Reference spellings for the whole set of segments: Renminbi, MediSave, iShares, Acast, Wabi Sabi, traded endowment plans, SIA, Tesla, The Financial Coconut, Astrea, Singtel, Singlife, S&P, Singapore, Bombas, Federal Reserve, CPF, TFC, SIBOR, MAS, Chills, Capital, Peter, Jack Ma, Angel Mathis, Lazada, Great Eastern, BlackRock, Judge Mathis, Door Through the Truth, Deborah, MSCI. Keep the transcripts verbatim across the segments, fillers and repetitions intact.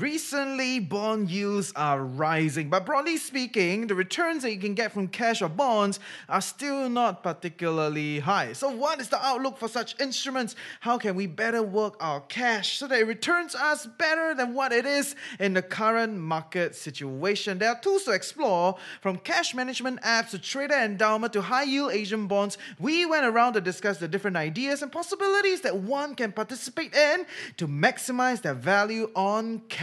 Recently, bond yields are rising, but broadly speaking, the returns that you can get from cash or bonds are still not particularly high. So what is the outlook for such instruments? How can we better work our cash so that it returns us better than what it is in the current market situation? There are tools to explore, from cash management apps to trader endowment to high-yield Asian bonds. We went around to discuss the different ideas and possibilities that one can participate in to maximize their value on cash.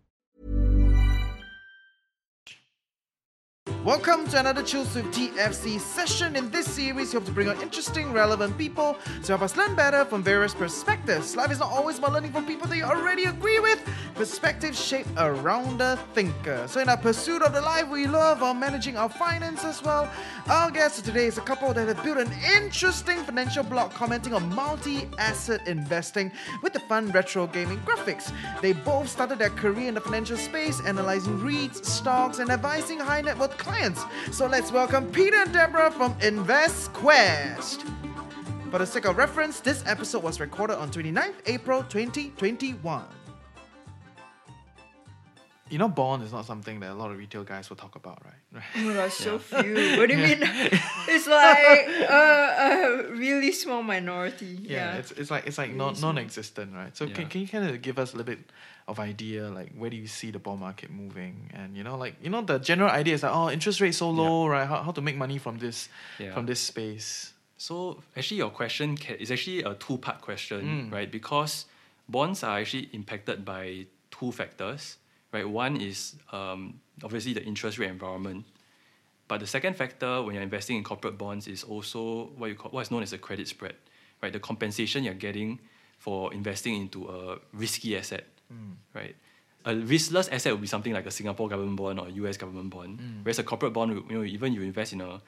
Welcome to another Chills with T F C session. In this series, we hope to bring on interesting, relevant people to help us learn better from various perspectives. Life is not always about learning from people that you already agree with. Perspectives shape around the thinker. So in our pursuit of the life we love, while managing our finances well, our guest for today is a couple that have built an interesting financial blog commenting on multi-asset investing with the fun retro gaming graphics. They both started their career in the financial space, analyzing REITs, stocks, and advising high net worth clients. So let's welcome Peter and Deborah from InvestQuest. For the sake of reference, this episode was recorded on twenty-ninth of April twenty twenty-one. You know, bond is not something that a lot of retail guys will talk about, right? Oh my gosh, so few. What do you yeah. mean? It's like a, a really small minority. Yeah, yeah. it's it's like it's like really non small. non-existent, right? So yeah. can can you kind of give us a little bit of idea, like where do you see the bond market moving? And you know, like you know, the general idea is that oh, interest rate's so low, yeah. right? How how to make money from this yeah. from this space? So actually, your question ca- is actually a two-part question, mm. right? Because bonds are actually impacted by two factors. Right, one is um, obviously the interest rate environment, but the second factor when you're investing in corporate bonds is also what you call, what is known as the credit spread, right? The compensation you're getting for investing into a risky asset, mm. right? A riskless asset would be something like a Singapore government bond or a U S government bond, mm. whereas a corporate bond, you know, even you invest in a,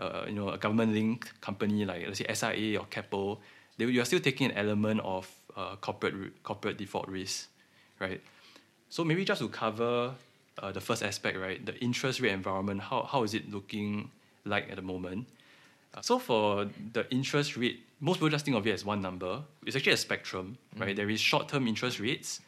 uh, you know, a government-linked company like let's say S I A or Capital, they, you are still taking an element of uh, corporate corporate default risk, right? So maybe just to cover uh, the first aspect, right? The interest rate environment, how how is it looking like at the moment? Uh, so for the interest rate, most people just think of it as one number. It's actually a spectrum, mm. right? There is short-term interest rates.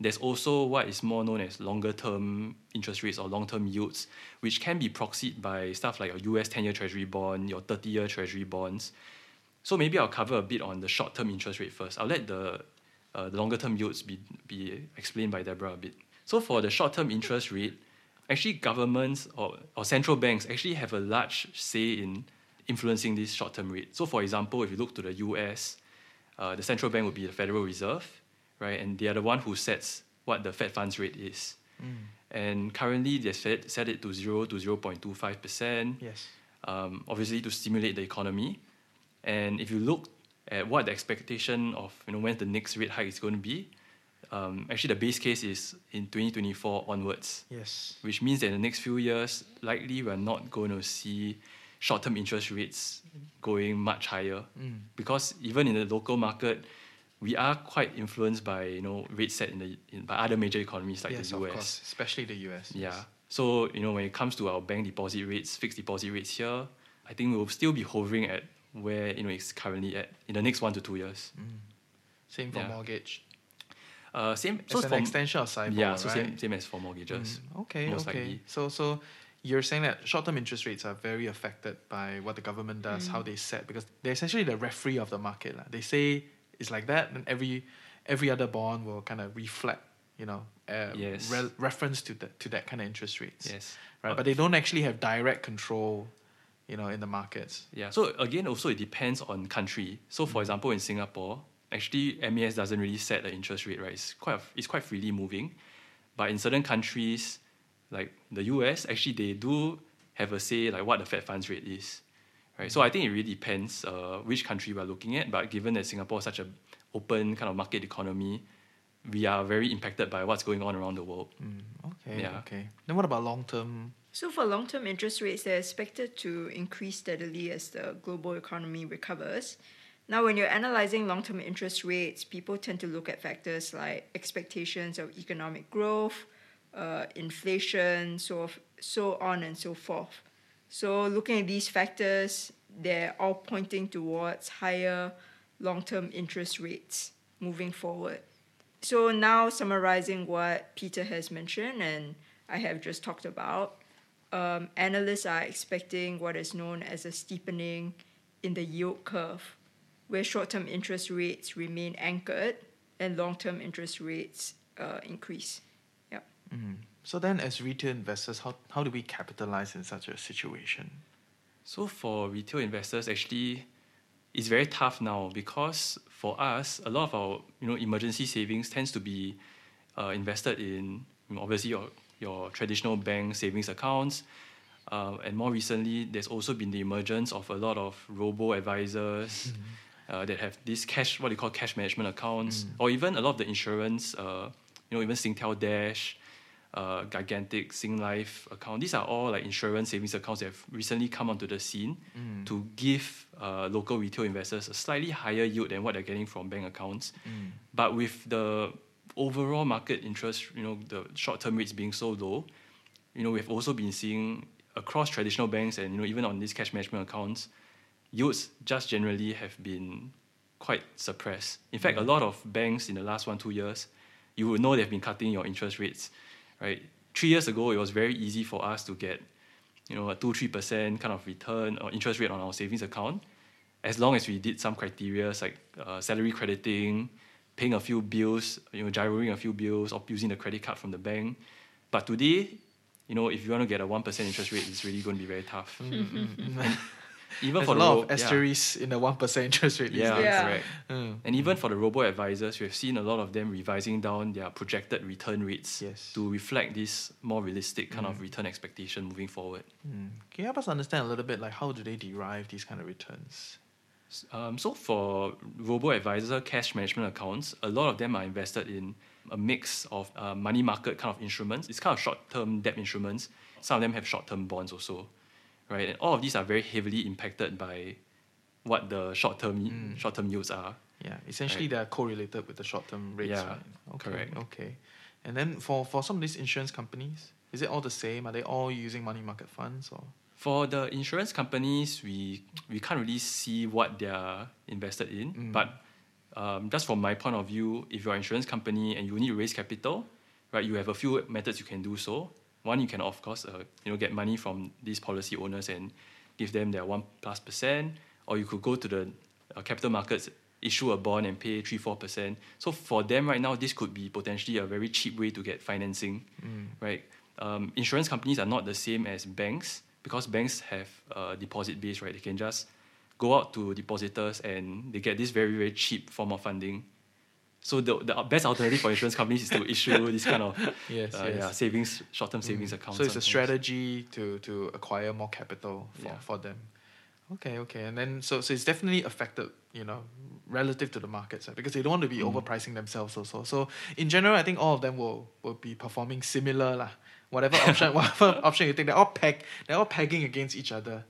There's also what is more known as longer-term interest rates or long-term yields, which can be proxied by stuff like your U S ten-year treasury bond, your thirty-year treasury bonds. So maybe I'll cover a bit on the short-term interest rate first. I'll let the Uh, the longer-term yields be be explained by Deborah a bit. So for the short-term interest rate, actually governments or, or central banks actually have a large say in influencing this short-term rate. So for example, if you look to the U S, uh, the central bank would be the Federal Reserve, right? And they are the one who sets what the Fed funds rate is. Mm. And currently they set, set it to zero to zero point two five percent, yes. um, obviously to stimulate the economy. And if you look at what the expectation of you know when the next rate hike is going to be, um, actually the base case is in twenty twenty-four onwards. Yes, which means that in the next few years, likely we're not going to see short-term interest rates going much higher mm. because even in the local market, we are quite influenced by you know rates set in the in, by other major economies like yes, the U S, of course, especially the U S. Yeah, yes. So you know when it comes to our bank deposit rates, fixed deposit rates here, I think we will still be hovering at where you know it's currently at in the next one to two years. Mm. Same for yeah. mortgage. Uh, same as so an for, extension of SIBOR, yeah. So right? same same as for mortgages. Mm. Okay, most okay. likely. So so you're saying that short-term interest rates are very affected by what the government does, mm. how they set, because they're essentially the referee of the market. Like. They say it's like that, and every every other bond will kind of reflect, you know, uh, yes. re- reference to that to that kind of interest rates. Yes, right. Uh, but they don't actually have direct control, you know, in the markets. Yeah. So again, also it depends on country. So for mm. example, in Singapore, actually M A S doesn't really set the interest rate, right? It's quite it's quite freely moving. But in certain countries, like the U S, actually they do have a say like what the Fed funds rate is, right? So I think it really depends uh, which country we're looking at. But given that Singapore is such a open kind of market economy, we are very impacted by what's going on around the world. Mm, okay, yeah. okay. Then what about long-term? So for long-term interest rates, they're expected to increase steadily as the global economy recovers. Now, when you're analyzing long-term interest rates, people tend to look at factors like expectations of economic growth, uh, inflation, so, so on and so forth. So looking at these factors, they're all pointing towards higher long-term interest rates moving forward. So now summarizing what Peter has mentioned and I have just talked about, um, analysts are expecting what is known as a steepening in the yield curve, where short-term interest rates remain anchored and long-term interest rates uh, increase. Yep. Mm. So then as retail investors, how, how do we capitalize in such a situation? So for retail investors, actually, it's very tough now because for us, a lot of our you know emergency savings tends to be uh, invested in you know, obviously your your traditional bank savings accounts, uh, and more recently, there's also been the emergence of a lot of robo advisors mm-hmm. uh, that have these cash, what they call cash management accounts, mm. or even a lot of the insurance, uh, you know, even Singtel Dash, uh, gigantic Singlife account. These are all like insurance savings accounts that have recently come onto the scene mm. to give uh, local retail investors a slightly higher yield than what they're getting from bank accounts. Mm. But with the overall market interest, you know, the short-term rates being so low, you know, we've also been seeing across traditional banks and you know even on these cash management accounts, yields just generally have been quite suppressed. In fact, mm. a lot of banks in the last one, two years, you would know they've been cutting your interest rates. Right, three years ago, it was very easy for us to get, you know, a two three percent kind of return or interest rate on our savings account, as long as we did some criteria like uh, salary crediting, paying a few bills, you know, gyroing a few bills, or using the credit card from the bank. But today, you know, if you want to get a one percent interest rate, it's really going to be very tough. Mm-hmm. Even There's for a lot ro- of asterisks yeah. in the one percent interest rate. Yeah, yeah. correct. Mm. And even mm. for the robo advisors, we have seen a lot of them revising down their projected return rates yes. to reflect this more realistic kind mm. of return expectation moving forward. Mm. Can you help us understand a little bit, like how do they derive these kind of returns? Um, so for robo advisor cash management accounts, a lot of them are invested in a mix of uh, money market kind of instruments. It's kind of short term debt instruments. Some of them have short term bonds also. Right, and all of these are very heavily impacted by what the short-term mm. short-term yields are. Yeah, essentially right. they are correlated with the short-term rates. Yeah, right? okay, correct. Okay, and then for, for some of these insurance companies, is it all the same? Are they all using money market funds or? For the insurance companies, we we can't really see what they are invested in. Mm. But um, just from my point of view, if you're an insurance company and you need to raise capital, right, you have a few methods you can do so. One, you can, of course, uh, you know, get money from these policy owners and give them their one plus percent, or you could go to the uh, capital markets, issue a bond and pay three, four percent. So for them right now, this could be potentially a very cheap way to get financing, mm. right? Um, insurance companies are not the same as banks because banks have uh, deposit base, right? They can just go out to depositors and they get this very, very cheap form of funding. So the the best alternative for insurance companies is to issue this kind of yes, uh, yes. Yeah, savings, short-term savings mm. accounts. So it's a strategy to, to acquire more capital for, yeah. for them. Okay, okay. And then, so so it's definitely affected, you know, relative to the markets, right? Because they don't want to be mm. overpricing themselves also. So in general, I think all of them will, will be performing similar lah. Whatever option whatever option you think, they're all, peg, they're all pegging against each other.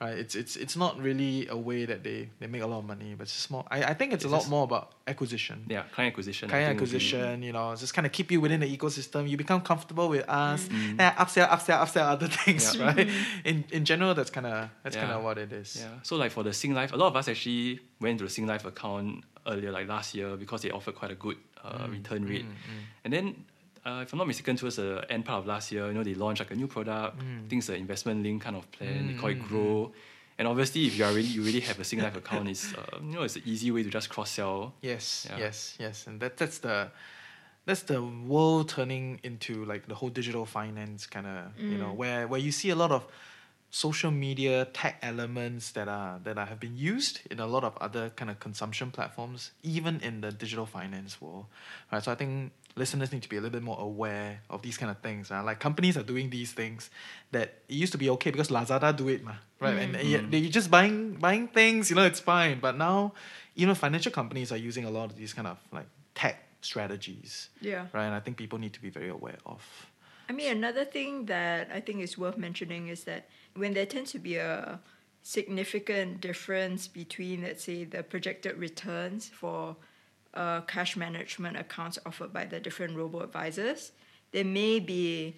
Right, it's it's it's not really a way that they, they make a lot of money, but it's more. I, I think it's, it's a lot more about acquisition. Yeah, client acquisition. Client acquisition, you know, just kind of keep you within the ecosystem. You become comfortable with us. Mm. Then upsell, upsell, upsell other things, yeah. right? In in general, that's kind of that's yeah. kind of what it is. Yeah. So like for the Singlife, a lot of us actually went to the Singlife account earlier, like last year, because they offered quite a good uh, mm. return rate, mm, mm. and then. Uh, if I'm not mistaken, towards the end part of last year, you know, they launched like a new product. Mm. I think it's an investment link kind of plan. Mm. They call it Grow. And obviously, if you already you already have a Singlife account, it's uh, you know it's an easy way to just cross sell. Yes, yeah. yes, yes, and that that's the that's the world turning into like the whole digital finance kind of mm. you know where where you see a lot of social media tech elements that are that are, have been used in a lot of other kind of consumption platforms, even in the digital finance world. All right, so I think. Listeners need to be a little bit more aware of these kind of things. Right? Like companies are doing these things that it used to be okay because Lazada do it, ma, right? Mm. And, and yet they're just buying buying things, you know, it's fine. But now even financial companies are using a lot of these kind of like tech strategies. Yeah. Right. And I think people need to be very aware of. I mean, another thing that I think is worth mentioning is that when there tends to be a significant difference between, let's say, the projected returns for uh, cash management accounts offered by the different robo-advisors, there may be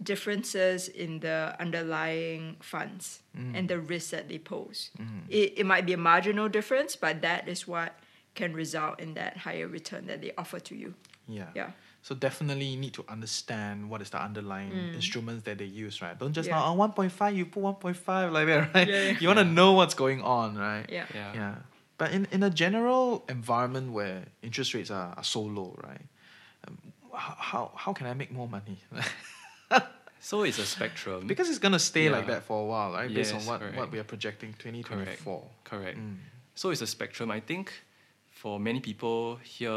differences in the underlying funds mm. and the risks that they pose. Mm. It, it might be a marginal difference, but that is what can result in that higher return that they offer to you. Yeah. Yeah. So definitely you need to understand what is the underlying mm. instruments that they use, right? Don't just yeah. now, oh, one point five, you put one point five like that, right? Yeah, yeah. You want to yeah. know what's going on, right? Yeah. Yeah. yeah. But in, in a general environment where interest rates are, are so low, right? Um, how, how can I make more money? So it's a spectrum. Because it's going to stay yeah. like that for a while, right? Based yes, on what, what we are projecting twenty twenty-four. Correct. correct. Mm. So it's a spectrum. I think for many people here,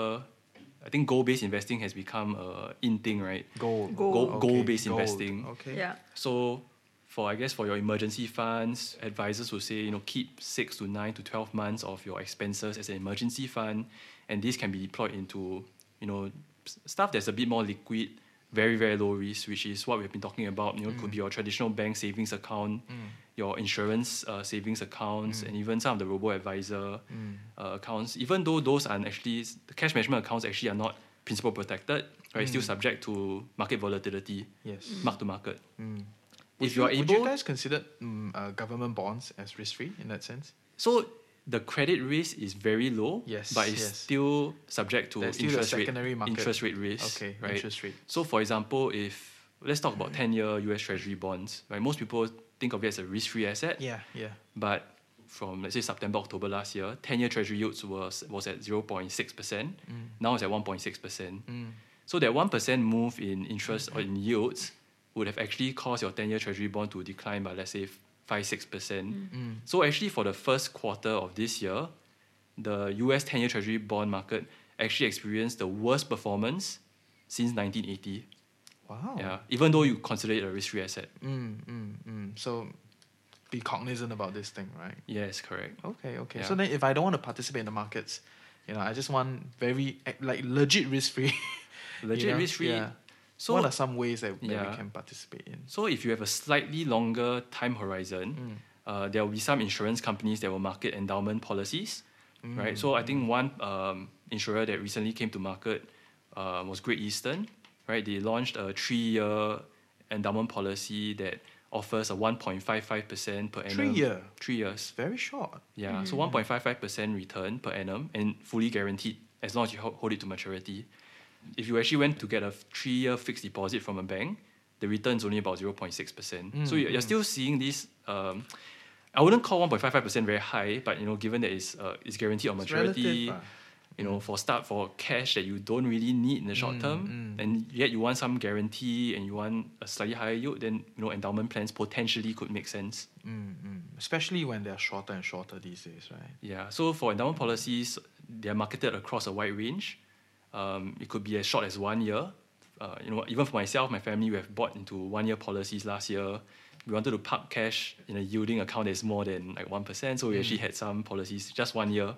I think gold-based investing has become a in thing, right? Gold. Gold. Gold, okay. Gold-based gold. investing. Okay. Yeah. So for, I guess, for your emergency funds, advisors will say, you know, keep six to nine to twelve months of your expenses as an emergency fund. And this can be deployed into, you know, stuff that's a bit more liquid, very, very low risk, which is what we've been talking about. You know, mm. could be your traditional bank savings account, mm. your insurance uh, savings accounts, mm. and even some of the robo-advisor mm. uh, accounts. Even though those are actually, the cash management accounts actually are not principal protected, right? Mm. Still subject to market volatility, yes, mm. mark to market. Mm. If you, you are able... Would you guys consider um, uh, government bonds as risk-free in that sense? So the credit risk is very low, yes, but it's yes. still subject to There's interest still rate market. interest rate risk. Okay, right? interest rate. So, for example, if let's talk about ten-year U S Treasury bonds, right? Most people think of it as a risk-free asset. Yeah, yeah. But from let's say September, October last year, ten-year Treasury yields was was at zero point six percent. Now it's at one point six percent. So that one percent move in interest mm-hmm. or in yields would have actually caused your ten-year Treasury bond to decline by let's say five, six percent. Mm. So actually for the first quarter of this year, the U S ten-year Treasury bond market actually experienced the worst performance since nineteen eighty. Wow. Yeah, even though you consider it a risk-free asset. Mm, mm, mm. So be cognizant about this thing, right? Yes, correct. Okay, okay. Yeah. So then if I don't want to participate in the markets, you know, I just want very, like, legit risk-free. legit you know? risk-free. Yeah. So what are some ways that, that yeah. we can participate in? So if you have a slightly longer time horizon, mm. uh, there will be some insurance companies that will market endowment policies, mm. right? So I think one um, insurer that recently came to market uh, was Great Eastern, right? They launched a three-year endowment policy that offers a one point five five percent per annum. Three year? Three years. Very short. Yeah, mm. so one point five five percent return per annum and fully guaranteed as long as you hold it to maturity. If you actually went to get a three-year fixed deposit from a bank, the return is only about zero point six percent. Mm, so you're mm. still seeing this. Um, I wouldn't call one point five five percent very high, but you know, given that it's uh, it's guaranteed on maturity, relative, uh, you know, mm. for start for cash that you don't really need in the short mm, term, mm. and yet you want some guarantee and you want a slightly higher yield, then you know, endowment plans potentially could make sense. Mm, mm. Especially when they're shorter and shorter these days, right? Yeah. So for endowment policies, they're marketed across a wide range. Um, it could be as short as one year. Uh, you know, even for myself, my family, we have bought into one-year policies last year. We wanted to park cash in a yielding account that's more than like one percent, so we mm. actually had some policies, just one year.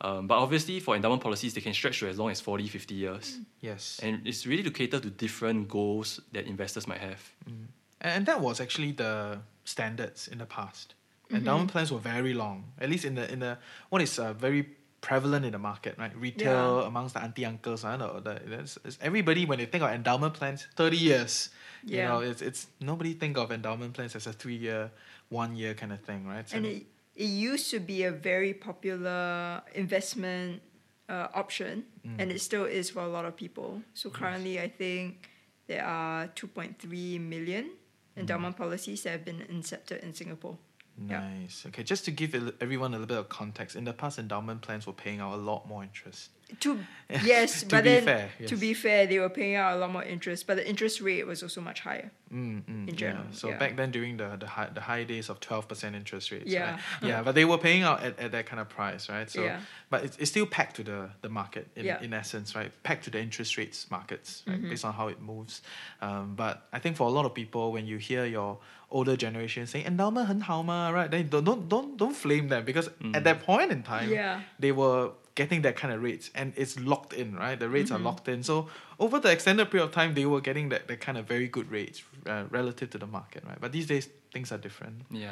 Um, but obviously, for endowment policies, they can stretch to as long as forty, fifty years. Mm. Yes. And it's really to cater to different goals that investors might have. Mm. And that was actually the standards in the past. Mm-hmm. Endowment plans were very long, at least in the, in the what is uh, very... prevalent in the market, right? Retail, yeah. amongst the auntie uncles, I know that it's, it's everybody when they think of endowment plans, thirty years. Yeah. You know, it's it's nobody think of endowment plans as a three year, one year kind of thing, right? So and it it used to be a very popular investment uh, option, mm. and it still is for a lot of people. So currently, yes. I think there are two point three million endowment mm. policies that have been incepted in Singapore. Nice. Yeah. Okay, just to give everyone a little bit of context, in the past, endowment plans were paying out a lot more interest. To yes, to but be then fair, yes. to be fair, they were paying out a lot more interest, but the interest rate was also much higher mm, mm, in general. Yeah. So yeah. back then, during the the high, the high days of twelve percent interest rates, yeah, right? yeah, but they were paying out at, at that kind of price, right? So, yeah. but it's it's still pegged to the the market in yeah. in essence, right? Pegged to the interest rates markets, right? Mm-hmm. Based on how it moves. Um, but I think for a lot of people, when you hear your older generation saying endowment 很好 ma, right? Then don't don't don't don't flame them because mm. at that point in time, yeah. they were getting that kind of rates and it's locked in, right? The rates mm-hmm. are locked in. So over the extended period of time, they were getting that, that kind of very good rates uh, relative to the market, right? But these days, things are different. Yeah.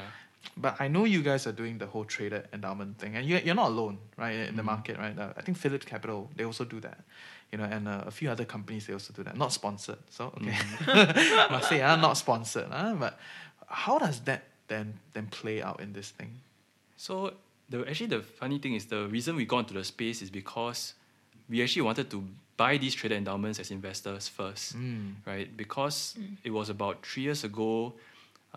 But I know you guys are doing the whole trader endowment thing, and you're, you're not alone, right, in mm-hmm. the market, right? Uh, I think Phillips Capital, they also do that, you know, and uh, a few other companies, they also do that. Not sponsored, so, okay. Mm-hmm. Must say, uh, not sponsored. Uh, but how does that then then play out in this thing? So... The, actually, the funny thing is the reason we got into the space is because we actually wanted to buy these trader endowments as investors first, mm. right? Because mm. it was about three years ago,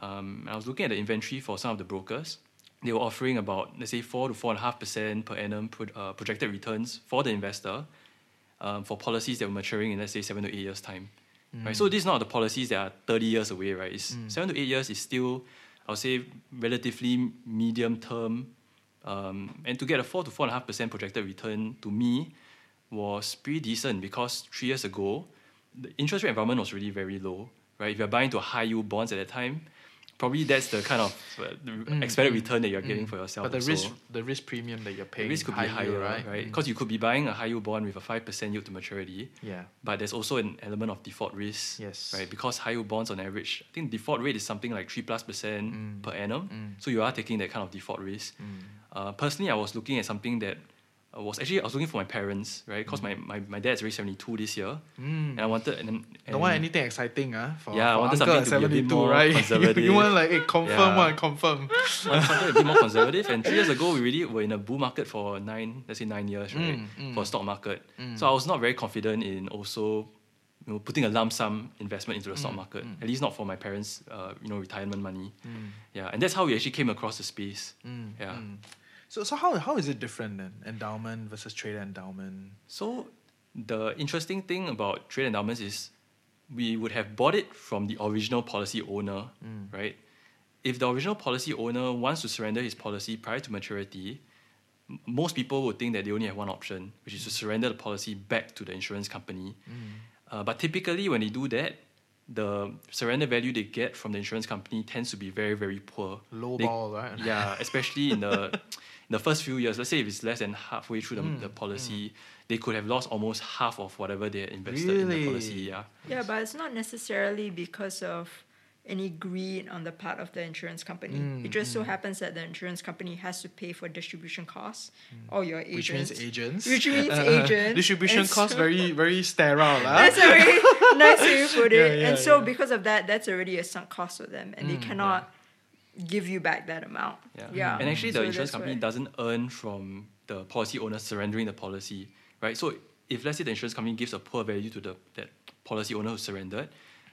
um, I was looking at the inventory for some of the brokers. They were offering about, let's say, four to four point five percent per annum pro- uh, projected returns for the investor um, for policies that were maturing in, let's say, seven to eight years' time. Mm. Right? So these are not the policies that are thirty years away, right? It's mm. seven to eight years is still, I would say, relatively medium-term. Um, and to get a four to four point five percent projected return to me was pretty decent because three years ago, the interest rate environment was really very low, right? If you're buying to high yield bonds at that time, probably that's the kind of uh, mm, expected mm, return that you're mm, getting for yourself. But the risk, so, the risk premium that you're paying, the risk could high be higher, yield, right? Because right? mm. you could be buying a high yield bond with a five percent yield to maturity. Yeah. But there's also an element of default risk, yes. right? Because high yield bonds on average, I think default rate is something like three plus percent mm. per annum. Mm. So you are taking that kind of default risk. Mm. Uh, personally, I was looking at something that was actually I was looking for my parents, right? Because mm. my, my, my dad's already seventy-two this year, mm. and I wanted and, and don't want anything exciting, huh? For, yeah, for I wanted something to be a bit more right? conservative. you, you want like a confirm yeah. one, confirm. I wanted something a bit more conservative. And three years ago, we really were in a bull market for nine, let's say nine years, right? Mm, mm. For stock market, mm. so I was not very confident in also you know, putting a lump sum investment into the mm. stock market, mm. at least not for my parents' uh, you know, retirement money. Mm. Yeah, and that's how we actually came across the space. Mm. Yeah. Mm. So so how how is it different then? Endowment versus trader endowment? So the interesting thing about trader endowments is we would have bought it from the original policy owner, mm. right? If the original policy owner wants to surrender his policy prior to maturity, most people would think that they only have one option, which is mm. to surrender the policy back to the insurance company. Mm. Uh, but typically when they do that, the surrender value they get from the insurance company tends to be very, very poor. Low they, ball, right? Yeah, especially in the in the first few years. Let's say if it's less than halfway through the, mm, the policy, mm. they could have lost almost half of whatever they had invested really? in the policy. Yeah, yeah, but it's not necessarily because of any greed on the part of the insurance company. Mm, it just mm. so happens that the insurance company has to pay for distribution costs mm. or your agents. Which means agents. Which means uh, agents. Distribution and costs, so very, very sterile. That's a very nice way to put it. Yeah, yeah, and so yeah. because of that, that's already a sunk cost for them and mm, they cannot yeah. give you back that amount. Yeah. yeah. And actually the so insurance company where... doesn't earn from the policy owner surrendering the policy, right? So if let's say the insurance company gives a poor value to the that policy owner who surrendered,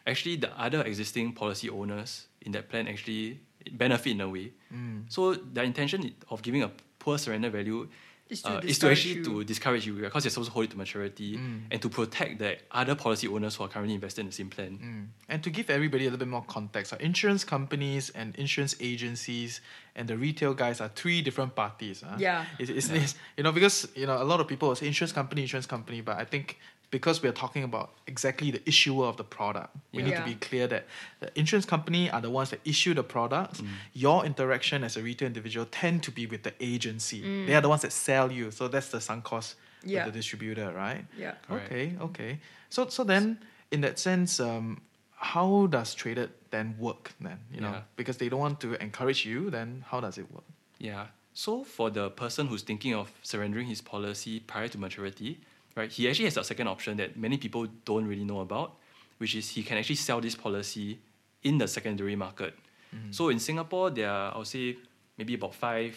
actually the other existing policy owners in that plan actually benefit in a way. Mm. So the intention of giving a poor surrender value is to, uh, is to actually you. to discourage you because you're supposed to hold it to maturity mm. and to protect the other policy owners who are currently invested in the same plan. Mm. And to give everybody a little bit more context, our insurance companies and insurance agencies and the retail guys are three different parties. Huh? Yeah. It's, it's, yeah. It's, you know, because you know a lot of people say insurance company, insurance company, but I think because we are talking about exactly the issuer of the product. We yeah. need to be clear that the insurance company are the ones that issue the products. Mm. Your interaction as a retail individual tend to be with the agency. Mm. They are the ones that sell you. So that's the sunk cost yeah. with the distributor, right? Yeah. Correct. Okay, okay. So so then, in that sense, um, how does traded then work then? You know, yeah. because they don't want to encourage you, then how does it work? Yeah. So for the person who's thinking of surrendering his policy prior to maturity, right, he actually has a second option that many people don't really know about, which is he can actually sell this policy in the secondary market. Mm. So in Singapore, there are, I would say, maybe about five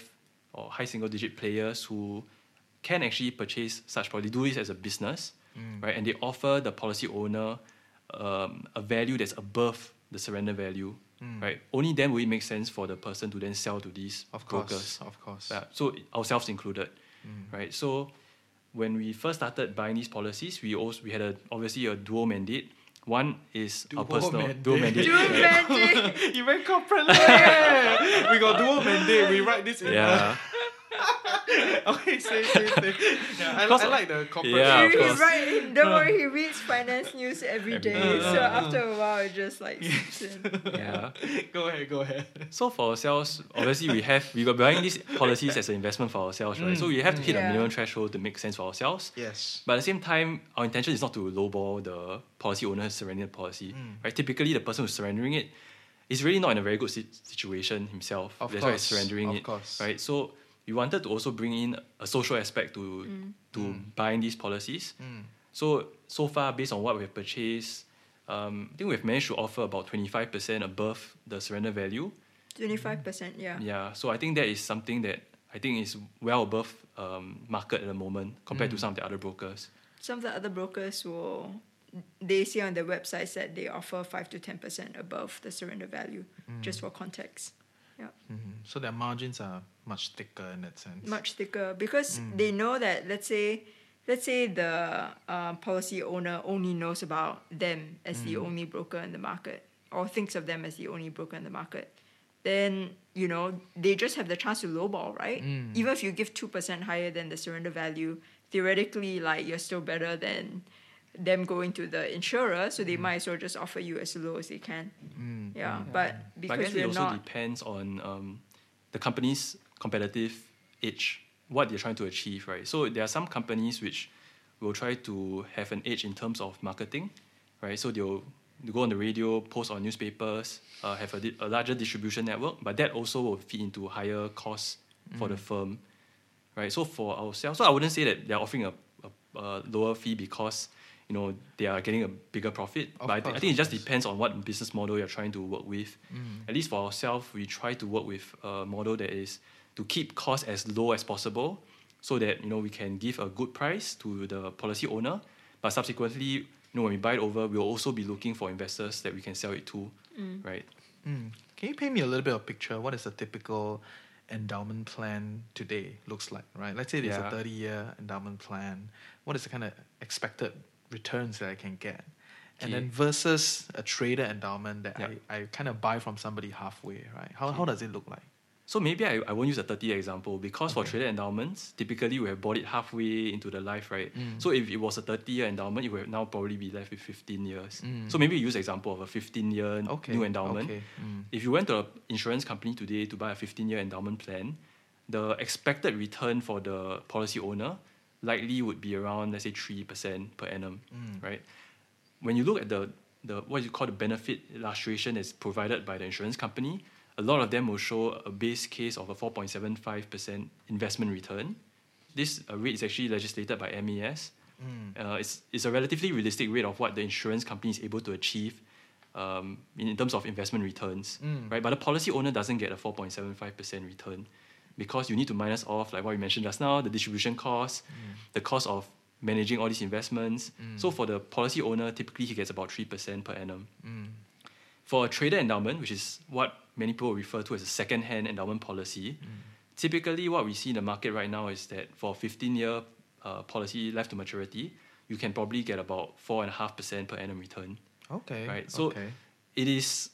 or high single-digit players who can actually purchase such policy. They do this as a business, mm. right? And they offer the policy owner um, a value that's above the surrender value, mm. right? Only then will it make sense for the person to then sell to these of brokers. Of course, of course. Yeah, so ourselves included, mm. right? So when we first started buying these policies, we also we had a, obviously a dual mandate. One is dual our personal mandate. dual mandate. Dual mandate. You went corporate. We got dual mandate. We write this in. Yeah. okay, say, say, say. Yeah, I, I like the corporate. Yeah, he, he write, don't worry, he reads finance news every day. Uh, so after a while, it just like yes. Yeah. Go ahead, go ahead. So for ourselves, obviously we have we got buying these policies as an investment for ourselves, right? Mm. So we have to hit yeah. a minimum threshold to make sense for ourselves. Yes. But at the same time, our intention is not to lowball the policy owner surrendering the policy. Mm. Right? Typically, the person who's surrendering it is really not in a very good si- situation himself. Of That's course. why he's surrendering of it. Of course. Right. So we wanted to also bring in a social aspect to mm. to mm. buying these policies. Mm. So, so far, based on what we've purchased, um, I think we've managed to offer about twenty-five percent above the surrender value. twenty-five percent, yeah. Yeah, so I think that is something that I think is well above um, market at the moment compared mm. to some of the other brokers. Some of the other brokers will... They see on their websites that they offer five to ten percent above the surrender value, mm. just for context. Yep. Mm-hmm. So their margins are much thicker in that sense. Much thicker because mm. they know that let's say let's say the uh, policy owner only knows about them as mm. the only broker in the market, or thinks of them as the only broker in the market. Then you know they just have the chance to lowball, right? Mm. Even if you give two percent higher than the surrender value, theoretically, like you're still better than them going to the insurer, so they mm. might as well just offer you as low as they can. Mm. Yeah, yeah, but because but I guess it also not depends on um, the company's competitive edge, what they're trying to achieve, right? So there are some companies which will try to have an edge in terms of marketing, right? So they'll, they'll go on the radio, post on newspapers, uh, have a, di- a larger distribution network, but that also will feed into higher costs mm. for the firm, right? So for ourselves, so I wouldn't say that they're offering a, a, a lower fee because you know, they are getting a bigger profit. Of but I, th- I think it just depends on what business model you're trying to work with. Mm. At least for ourselves, we try to work with a model that is to keep costs as low as possible so that, you know, we can give a good price to the policy owner. But subsequently, you know, when we buy it over, we'll also be looking for investors that we can sell it to, mm. right? Mm. Can you paint me a little bit of a picture? What is a typical endowment plan today looks like, right? Let's say there's yeah. a thirty-year endowment plan. What is the kind of expected returns that I can get, and okay. then versus a trader endowment that yep. I, I kind of buy from somebody halfway, right? How okay. how does it look like? So maybe I, I won't use a thirty-year example because okay. for trader endowments, typically we have bought it halfway into the life, right? Mm. So if it was a thirty-year endowment, it would now probably be left with fifteen years. Mm. So maybe use the example of a fifteen-year okay. new endowment. Okay. Mm. If you went to an insurance company today to buy a fifteen-year endowment plan, the expected return for the policy owner likely would be around, let's say, three percent per annum, mm. right? When you look at the, the what you call the benefit illustration that's provided by the insurance company, a lot of them will show a base case of a four point seven five percent investment return. This uh, rate is actually legislated by M A S. Mm. Uh, it's, it's a relatively realistic rate of what the insurance company is able to achieve um, in, in terms of investment returns, mm. right? But the policy owner doesn't get a four point seven five percent return, because you need to minus off, like what we mentioned just now, the distribution costs, mm. the cost of managing all these investments. Mm. So for the policy owner, typically he gets about three percent per annum. Mm. For a trader endowment, which is what many people refer to as a second-hand endowment policy, mm. typically what we see in the market right now is that for a fifteen-year uh, policy life to maturity, you can probably get about four point five percent per annum return. Okay. Right. So okay. it is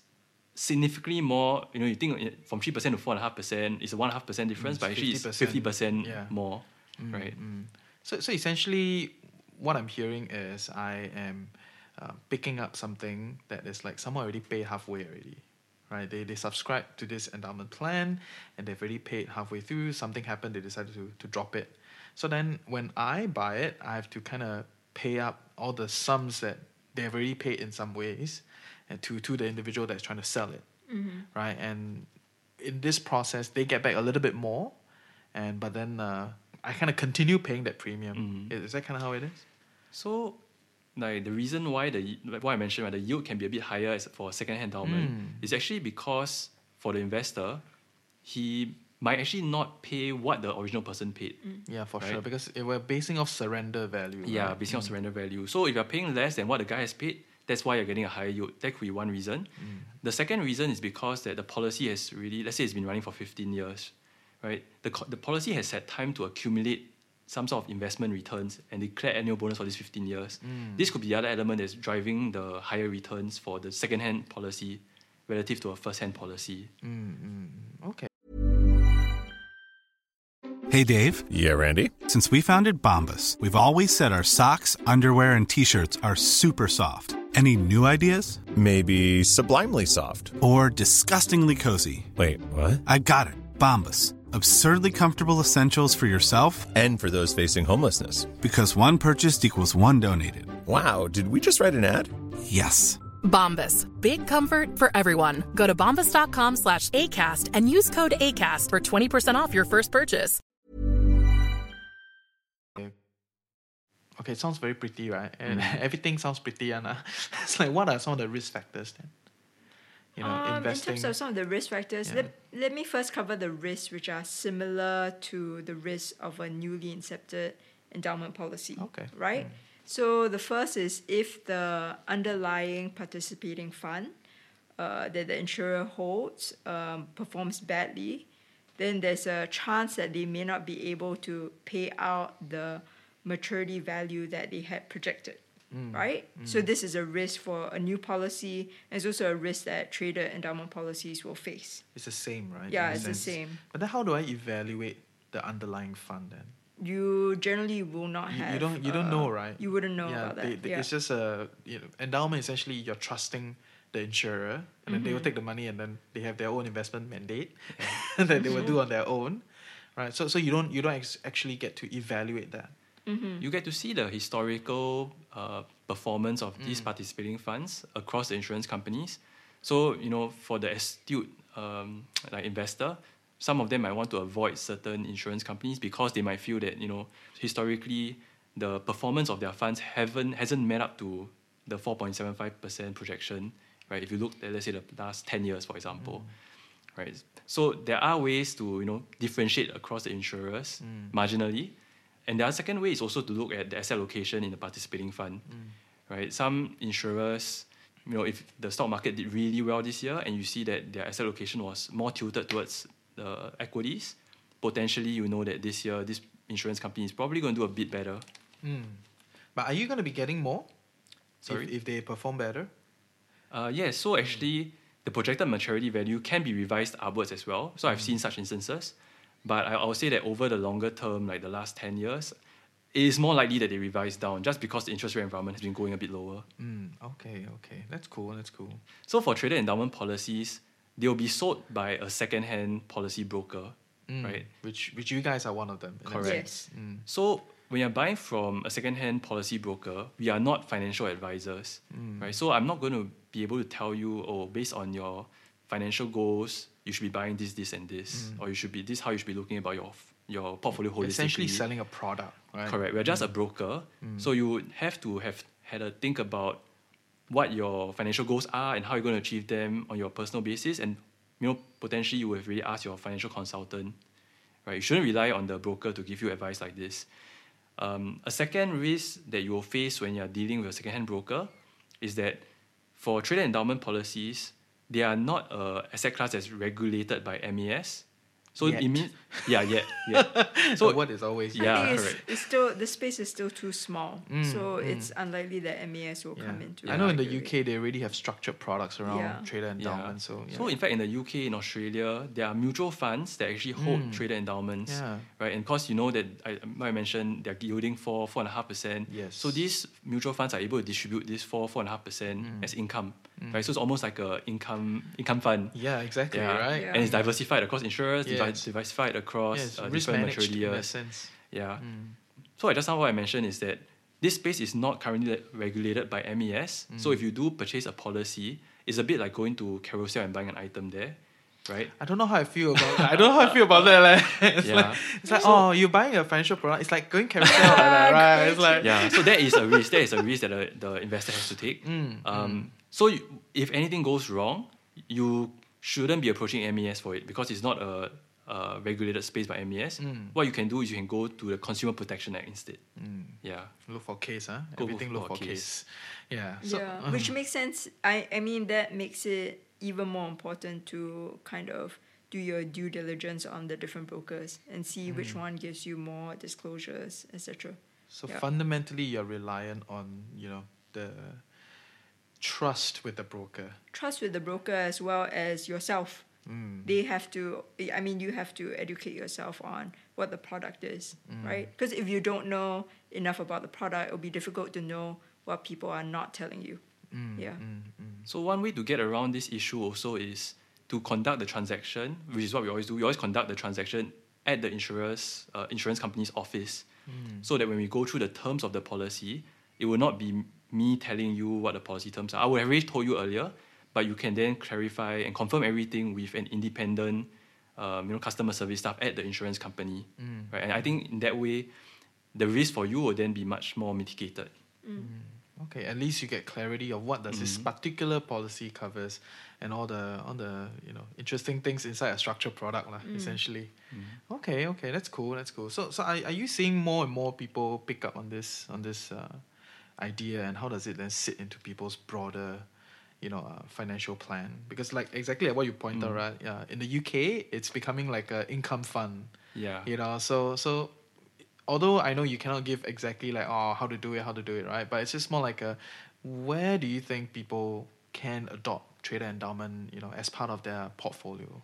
significantly more, you know, you think from three percent to four point five percent, it's a one point five percent difference, mm, but actually fifty percent, it's fifty percent yeah. more, mm, right? Mm. So so essentially, what I'm hearing is I am uh, picking up something that is like someone already paid halfway already, right? They they subscribe to this endowment plan and they've already paid halfway through, something happened, they decided to, to drop it. So then when I buy it, I have to kind of pay up all the sums that they've already paid in some ways, and to, to the individual that's trying to sell it, mm-hmm. right? And in this process, they get back a little bit more, and but then uh, I kind of continue paying that premium. Mm-hmm. Is, is that kind of how it is? So, like the reason why the like what I mentioned, right, the yield can be a bit higher as for a second-hand endowment mm. is actually because for the investor, he might actually not pay what the original person paid. Mm. Yeah, for right? sure, because we're basing off surrender value. Yeah, right? basing mm. off surrender value. So if you're paying less than what the guy has paid, that's why you're getting a higher yield. That could be one reason. Mm. The second reason is because that the policy has really, let's say it's been running for fifteen years, right? The the policy has had time to accumulate some sort of investment returns and declare annual bonus for these fifteen years. Mm. This could be the other element that's driving the higher returns for the second-hand policy relative to a first-hand policy. Mm, mm, okay. Hey, Dave. Yeah, Randy. Since we founded Bombas, we've always said our socks, underwear, and T-shirts are super soft. Any new ideas? Maybe sublimely soft. Or disgustingly cozy. Wait, what? I got it. Bombas. Absurdly comfortable essentials for yourself. And for those facing homelessness. Because one purchased equals one donated. Wow, did we just write an ad? Yes. Bombas. Big comfort for everyone. Go to bombas.com slash ACAST and use code ACAST for twenty percent off your first purchase. Okay, it sounds very pretty, right? And mm. everything sounds pretty, Anna. It's like, what are some of the risk factors then? You know, um, investing. In terms of some of the risk factors, yeah. let, let me first cover the risks which are similar to the risks of a newly incepted endowment policy. Okay. Right? Mm. So the first is if the underlying participating fund uh, that the insurer holds um, performs badly, then there's a chance that they may not be able to pay out the maturity value that they had projected, mm. right? Mm. So this is a risk for a new policy. It's also a risk that trader endowment policies will face. It's the same, right? Yeah, it's sense. the same. But then how do I evaluate the underlying fund then? You generally will not you, have... You don't You uh, don't know, right? You wouldn't know yeah, about that. They, they, yeah. It's just a... You know, endowment, essentially, you're trusting the insurer and mm-hmm. then they will take the money and then they have their own investment mandate yeah. that they will do on their own, right? So so you don't you don't ex- actually get to evaluate that. Mm-hmm. You get to see the historical uh, performance of mm. these participating funds across the insurance companies. So, you know, for the astute um, like investor, some of them might want to avoid certain insurance companies because they might feel that, you know, historically the performance of their funds haven't hasn't met up to the four point seven five percent projection, right? If you look at, let's say, the last ten years, for example, mm. right? So there are ways to, you know, differentiate across the insurers mm. marginally. And the second way is also to look at the asset allocation in the participating fund, mm. right? Some insurers, you know, if the stock market did really well this year and you see that their asset allocation was more tilted towards the equities, potentially you know that this year this insurance company is probably going to do a bit better. Mm. But are you going to be getting more? Sorry, if, if they perform better? Uh, yes. Yeah, so actually, mm. the projected maturity value can be revised upwards as well. So I've mm. seen such instances. But I, I would say that over the longer term, like the last ten years, it is more likely that they revise down just because the interest rate environment has been going a bit lower. Mm, okay, okay. That's cool, that's cool. So for trader endowment policies, they'll be sold by a second-hand policy broker, mm, right? Which which you guys are one of them. Correct. Yes. Mm. So when you're buying from a second-hand policy broker, we are not financial advisors, mm. right? So I'm not going to be able to tell you, oh, based on your financial goals, you should be buying this, this, and this, mm. or you should be this. How you should be looking about your your portfolio holistically. Essentially, selling a product, right? Correct. We're just mm. a broker, mm. so you would have to have had a think about what your financial goals are and how you're going to achieve them on your personal basis, and you know potentially you would have really asked your financial consultant, right? You shouldn't rely on the broker to give you advice like this. Um, a second risk that you will face when you're dealing with a second-hand broker is that for trader endowment policies, they are not an uh, asset class that's regulated by M A S. So yet. it means... Yeah, yeah, yeah. So what is always... Yeah, I think it's, it's still, the space is still too small. Mm, so mm. it's unlikely that M A S will yeah. come into it. Yeah. I know in the U K, they already have structured products around yeah. trader endowment. Yeah. So, yeah. so in fact, in the U K, in Australia, there are mutual funds that actually hold mm. trader endowments. Yeah. Right? And of course, you know that, I, I mentioned, they're yielding four, four point five percent. Yes. So these mutual funds are able to distribute this four, four point five percent mm. as income. Mm. Right? So it's almost like an income income fund. Yeah, exactly. Yeah. Right. Yeah. And it's diversified across insurers, yeah. diversified across yeah, uh, different maturity years. Yeah. Mm. So just now what I mentioned is that this space is not currently regulated by M A S. Mm. So if you do purchase a policy, it's a bit like going to Carousel and buying an item there, right? I don't know how I feel about that. I don't know how I feel about that. Like, it's yeah. like, it's like so, oh, you're buying a financial product. It's like going Carousel like that, right? It's like yeah. So that is a risk. That is a risk that the, the investor has to take. Mm. Um, mm. So you, if anything goes wrong, you shouldn't be approaching M A S for it because it's not a, a regulated space by M A S. Mm. What you can do is you can go to the Consumer Protection Act instead. Mm. Yeah. Look for case, huh? Go Everything look for, look for case. case. Yeah. So, yeah. Um. Which makes sense. I, I mean, that makes it even more important to kind of do your due diligence on the different brokers and see mm. which one gives you more disclosures, et cetera. So yeah. fundamentally, you're reliant on, you know, the trust with the broker. Trust with the broker as well as yourself. Mm. They have to, I mean, you have to educate yourself on what the product is, mm. right? Because if you don't know enough about the product, it'll be difficult to know what people are not telling you. Mm, yeah. Mm, mm. So one way to get around this issue also is to conduct the transaction, which is what we always do. We always conduct the transaction at the insurer's uh, insurance company's office, mm. so that when we go through the terms of the policy, it will not be me telling you what the policy terms are. I would have already told you earlier, but you can then clarify and confirm everything with an independent, um, you know, customer service staff at the insurance company, mm. right? And I think in that way, the risk for you will then be much more mitigated. Mm. Okay, at least you get clarity of what does mm-hmm. this particular policy covers, and all the all the you know interesting things inside a structured product lah, mm. essentially. Mm. Okay, okay, that's cool, that's cool. So, so are, are you seeing more and more people pick up on this on this uh, idea, and how does it then sit into people's broader, you know, uh, financial plan? Because like exactly like what you pointed mm. out, right? Yeah, in the U K, it's becoming like an income fund. Yeah, you know, so so. Although I know you cannot give exactly like, oh, how to do it, how to do it, right? But it's just more like a, where do you think people can adopt trader endowment, you know, as part of their portfolio?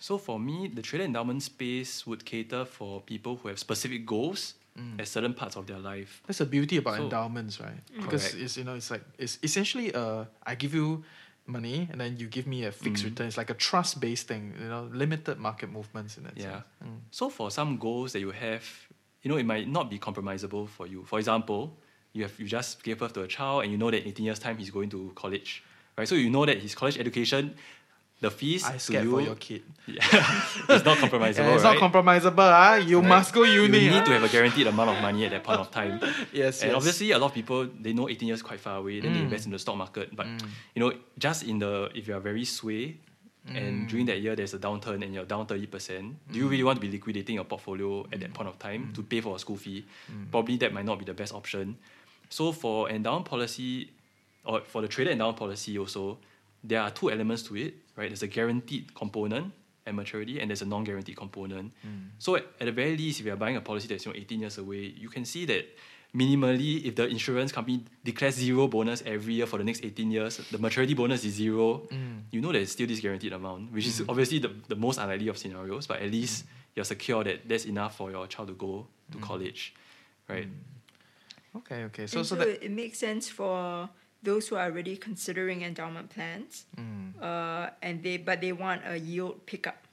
So for me, the trader endowment space would cater for people who have specific goals mm. at certain parts of their life. That's the beauty about so, endowments, right? Mm. Because correct. it's, you know, it's like, it's essentially, uh, I give you money and then you give me a fixed mm. return. It's like a trust-based thing, you know, limited market movements in that yeah. sense. Mm. So for some goals that you have, you know, it might not be compromisable for you. For example, you have you just gave birth to a child and you know that in eighteen years' time he's going to college, right? So you know that his college education, the fees I scared to you, for your kid. Yeah, it's not compromisable, yeah, it's right? not compromisable. Ah, you right. must go uni. You need ah. to have a guaranteed amount of money at that point of time. yes, And yes. obviously, a lot of people, they know eighteen years is quite far away. Then mm. they invest in the stock market. But, mm. you know, just in the, if you are very sway, and mm. during that year there's a downturn and you're down thirty percent, mm. do you really want to be liquidating your portfolio at that point of time mm. to pay for a school fee? Mm. Probably that might not be the best option. So for endowment policy, or for the trader endowment policy also, there are two elements to it, right? There's a guaranteed component at maturity and there's a non-guaranteed component. Mm. So at, at the very least, if you're buying a policy that's, you know, eighteen years away, you can see that minimally, if the insurance company declares zero bonus every year for the next eighteen years, the maturity bonus is zero, mm. you know there's still this guaranteed amount, which mm. is obviously the, the most unlikely of scenarios, but at least mm. you're secure that there's enough for your child to go to mm. college, right? Mm. Okay, okay. So, so, so that it makes sense for those who are already considering endowment plans, mm. uh, and they but they want a yield pickup,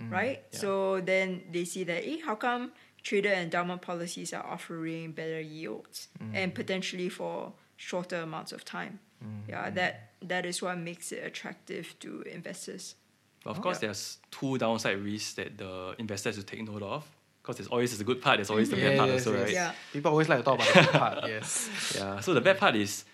mm. right? Yeah. So then they see that, hey, how come trader endowment policies are offering better yields mm. and potentially for shorter amounts of time. Mm. Yeah, that that is what makes it attractive to investors. But of oh, course, yeah. there's two downside risks that the investors should take note of. Because there's always the good part, there's always the yeah, bad part yes, also, yes. right? Yeah. People always like to talk about the good part, yes. Yeah. So the bad part is,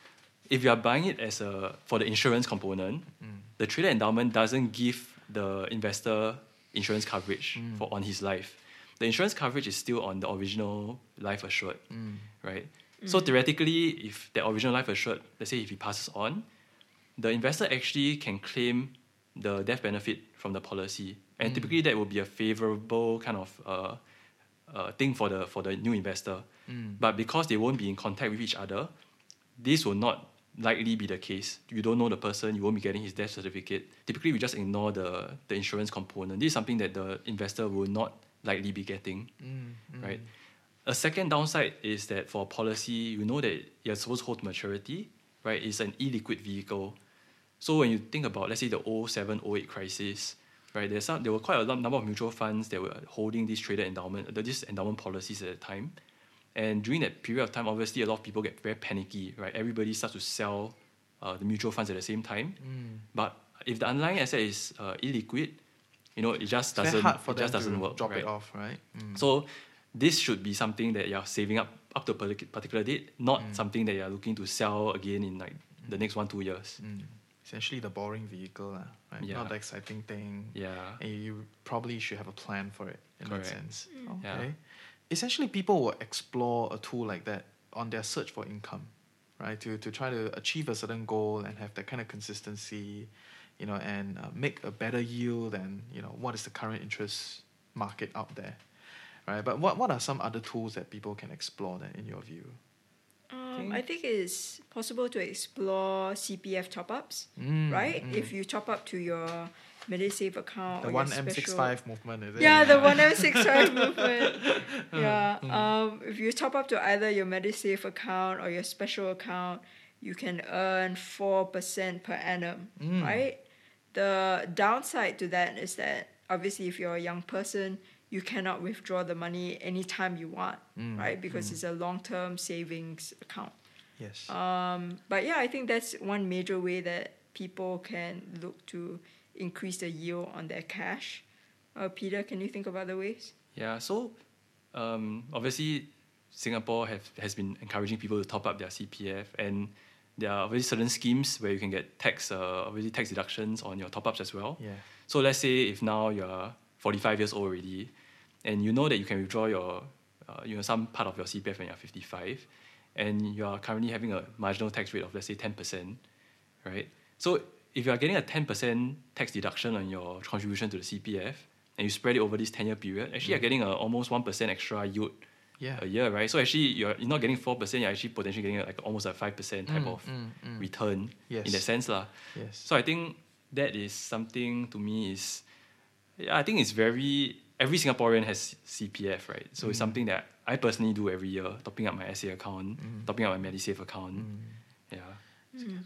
if you are buying it as a for the insurance component, mm. the trader endowment doesn't give the investor insurance coverage mm. for on his life. The insurance coverage is still on the original life assured, mm. right? Mm. So theoretically, if the original life assured, let's say if he passes on, the investor actually can claim the death benefit from the policy. And mm. typically that will be a favorable kind of uh, uh, thing for the for the new investor. Mm. But because they won't be in contact with each other, this will not likely be the case. You don't know the person, you won't be getting his death certificate. Typically, we just ignore the, the insurance component. This is something that the investor will not likely be getting, mm, right? Mm. A second downside is that for policy, you know that you're supposed to hold maturity, right? It's an illiquid vehicle. So when you think about, let's say the oh seven oh eight crisis, right? There's some, there were quite a number of mutual funds that were holding these trader endowment, these endowment policies at the time. And during that period of time, obviously a lot of people get very panicky, right? Everybody starts to sell uh, the mutual funds at the same time. Mm. But if the underlying asset is uh, illiquid, you know, it just doesn't, hard for it just doesn't work. Drop right? it off, right? Mm. So this should be something that you're saving up up to a particular date, not mm. something that you're looking to sell again in like mm. the next one, two years. Mm. Essentially the boring vehicle, lah, right? Yeah. Not the exciting thing. Yeah. And you probably should have a plan for it in Correct. that sense. Mm. Okay. Yeah. Essentially, people will explore a tool like that on their search for income, right? To to try to achieve a certain goal and have that kind of consistency. you know, and uh, make a better yield than, you know, what is the current interest market out there, right? But what, what are some other tools that people can explore then, in your view? Um, I think it's possible to explore C P F top-ups, mm, right? Mm. If you top up to your MediSave account, the or one M six five movement, is it? Yeah, the one M six five movement. Yeah. Mm. Um, if you top up to either your MediSave account or your special account, you can earn four percent per annum, mm. right? The downside to that is that obviously, if you're a young person, you cannot withdraw the money anytime you want, mm. right? Because mm. it's a long-term savings account. Yes. Um. But yeah, I think that's one major way that people can look to increase the yield on their cash. Uh, Peter, can you think of other ways? Yeah, so um, obviously Singapore have, has been encouraging people to top up their C P F, and there are obviously certain schemes where you can get tax, uh, obviously tax deductions on your top-ups as well. Yeah. So let's say if now you're forty-five years old already, and you know that you can withdraw your, uh, you know, some part of your C P F when you're fifty-five, and you are currently having a marginal tax rate of let's say ten percent, right? So if you are getting a ten percent tax deduction on your contribution to the C P F and you spread it over this ten-year period, actually mm. you're getting a, almost one percent extra yield yeah. a year, right? So actually, you're, you're not getting four percent, you're actually potentially getting a, like almost a five percent type mm, of mm, mm. return yes. in that sense. Lah. Yes. So I think that is something to me is, yeah, I think it's very, every Singaporean has C P F, right? So mm. it's something that I personally do every year, topping up my S A account, mm. topping up my MediSave account, mm. yeah. Mm.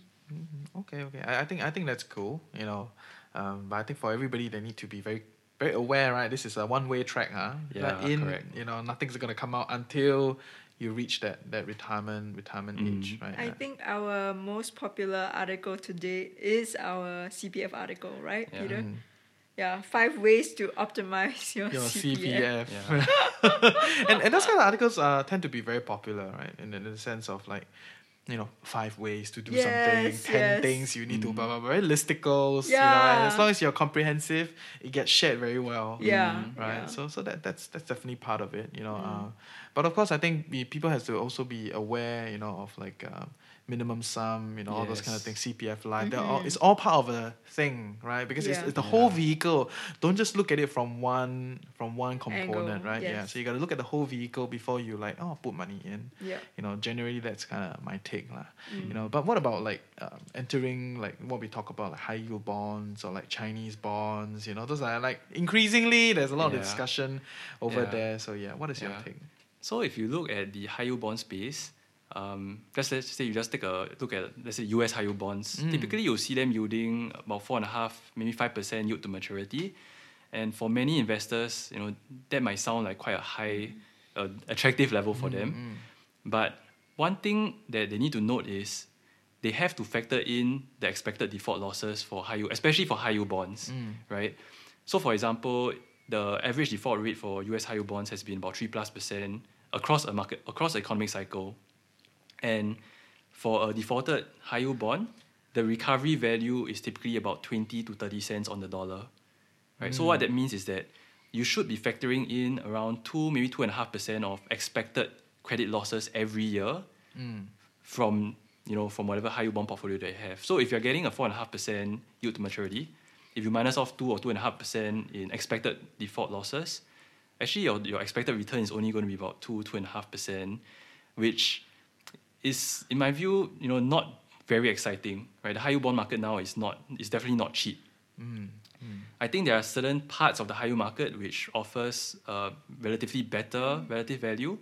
Okay, okay. I, I think I think that's cool, you know. Um, but I think for everybody, they need to be very, very aware, right? This is a one-way track, huh? Yeah, in, correct. You know, nothing's going to come out until you reach that, that retirement retirement mm. age, right? I yeah. think our most popular article today is our C P F article, right, yeah. Peter? Mm. Yeah, five ways to optimize your, your C P F. C P F. Yeah. and, and those kind of articles uh, tend to be very popular, right? In, in the sense of like, you know, five ways to do yes, something, ten yes. things you need mm. to, blah, blah, blah, right? Listicles, yeah. you know, right? As long as you're comprehensive, it gets shared very well. Yeah. Right? Yeah. So so that that's that's definitely part of it, you know. Mm. Uh, but of course, I think we, people have to also be aware, you know, of like uh, minimum sum, you know, yes. all those kind of things, C P F life, mm-hmm. all, it's all part of a thing, right? Because yeah. it's, it's the yeah. whole vehicle. Don't just look at it from one from one component, angle. Right? Yes. Yeah. So you got to look at the whole vehicle before you like, oh, put money in. Yeah. You know, generally that's kind of my take. La, mm. You know, but what about like um, entering like what we talk about like high yield bonds or like Chinese bonds? You know, those are like increasingly there's a lot yeah. of discussion over yeah. there. So yeah, what is yeah. your take? So if you look at the high yield bond space, um, let's, let's say you just take a look at let's say U S high yield bonds. Mm. Typically, you'll see them yielding about four and a half, maybe five percent yield to maturity, and for many investors, you know, that might sound like quite a high, uh, attractive level for mm, them, mm. but one thing that they need to note is they have to factor in the expected default losses for high yield, especially for high yield bonds, mm. right? So, for example, the average default rate for U S high yield bonds has been about three plus percent across a market, across the economic cycle, and for a defaulted high yield bond, the recovery value is typically about twenty to thirty cents on the dollar, right? Mm. So what that means is that you should be factoring in around two, maybe two and a half percent of expected credit losses every year mm. from you know from whatever high yield bond portfolio they have. So if you're getting a four and a half percent yield to maturity, if you minus off two or two and a half percent in expected default losses, actually your, your expected return is only going to be about two two and a half percent, which is in my view you know not very exciting, right? The high yield bond market now is not is definitely not cheap. Mm. Mm. I think there are certain parts of the high yield market which offers uh, relatively better mm. relative value.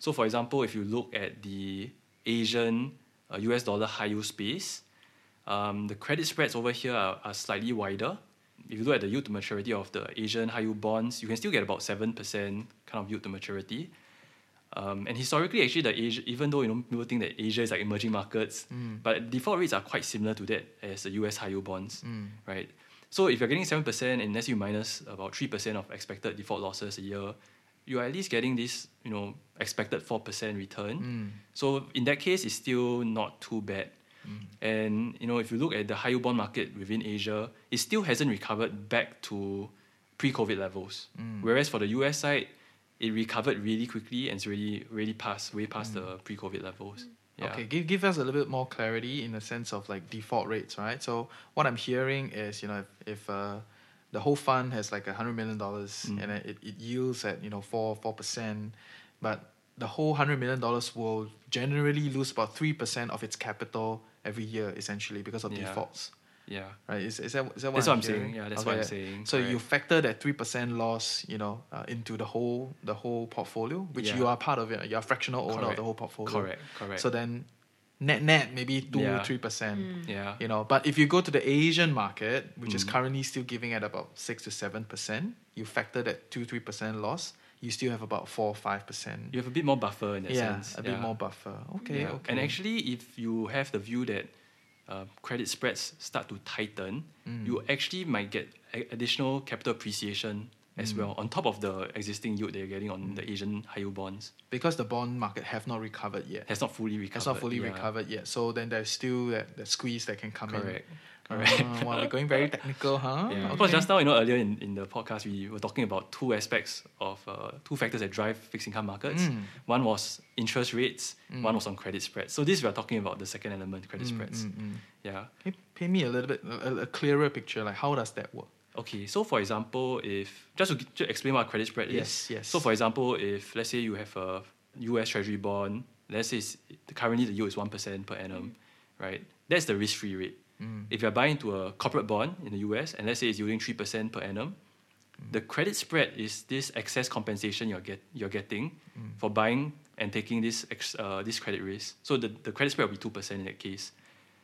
So, for example, if you look at the Asian uh, U S dollar high yield space, um, the credit spreads over here are, are slightly wider. If you look at the yield to maturity of the Asian high yield bonds, you can still get about seven percent kind of yield to maturity. Um, and historically, actually, the Asia, even though you know, people think that Asia is like emerging markets, mm. but default rates are quite similar to that as the U S high yield bonds, mm. right? So if you're getting seven percent, unless you minus about three percent of expected default losses a year, you're at least getting this, you know, expected four percent return. Mm. So in that case, it's still not too bad. Mm. And, you know, if you look at the high yield bond market within Asia, it still hasn't recovered back to pre-COVID levels. Mm. Whereas for the U S side, it recovered really quickly and it's really, really past, way past mm. the pre-COVID levels. Mm. Yeah. Okay, give give us a little bit more clarity in the sense of like default rates, right? So what I'm hearing is, you know, if, if uh, the whole fund has like a hundred million dollars mm. and it, it yields at, you know, four four percent, but the whole hundred million dollars will generally lose about three percent of its capital every year, essentially, because of yeah. defaults. Yeah. Right. Is is that is that what that's I'm, what I'm saying? Yeah, that's okay. what I'm saying. So correct. You factor that three percent loss, you know, uh, into the whole the whole portfolio, which yeah. you are part of it. You're a fractional owner correct. Of the whole portfolio. Correct. Correct. So then, net net maybe two yeah. three percent. Mm. Yeah. You know, but if you go to the Asian market, which mm. is currently still giving at about six to seven percent, you factor that two three percent loss. You still have about four or five percent. You have a bit more buffer in that yeah, sense. A yeah, a bit more buffer. Okay. Yeah. Okay. And actually, if you have the view that Uh, credit spreads start to tighten, mm. you actually might get a- additional capital appreciation as mm. well on top of the existing yield that you're getting on mm. the Asian high yield bonds. Because the bond market have not recovered yet. Has not fully recovered. Has not fully yeah. recovered yet. So then there's still that, that squeeze that can come Correct. In. Correct. Uh, well, we're going very technical, huh? Yeah. Okay. Of course, just now, you know, earlier in, in the podcast, we were talking about two aspects of, uh, two factors that drive fixed income markets. Mm. One was interest rates, mm. one was on credit spreads. So this, we are talking about the second element, credit mm, spreads. Mm, mm. Yeah. Can you paint me a little bit, a, a clearer picture, like how does that work? Okay, so for example, if, just to, to explain what a credit spread yes, is. Yes, yes. So for example, if let's say you have a U S Treasury bond, let's say it's, currently the yield is one percent per annum, mm. right? That's the risk-free rate. Mm. If you're buying into a corporate bond in the U S and let's say it's yielding three percent per annum, mm. the credit spread is this excess compensation you're, get, you're getting mm. for buying and taking this, ex, uh, this credit risk. So the, the credit spread will be two percent in that case.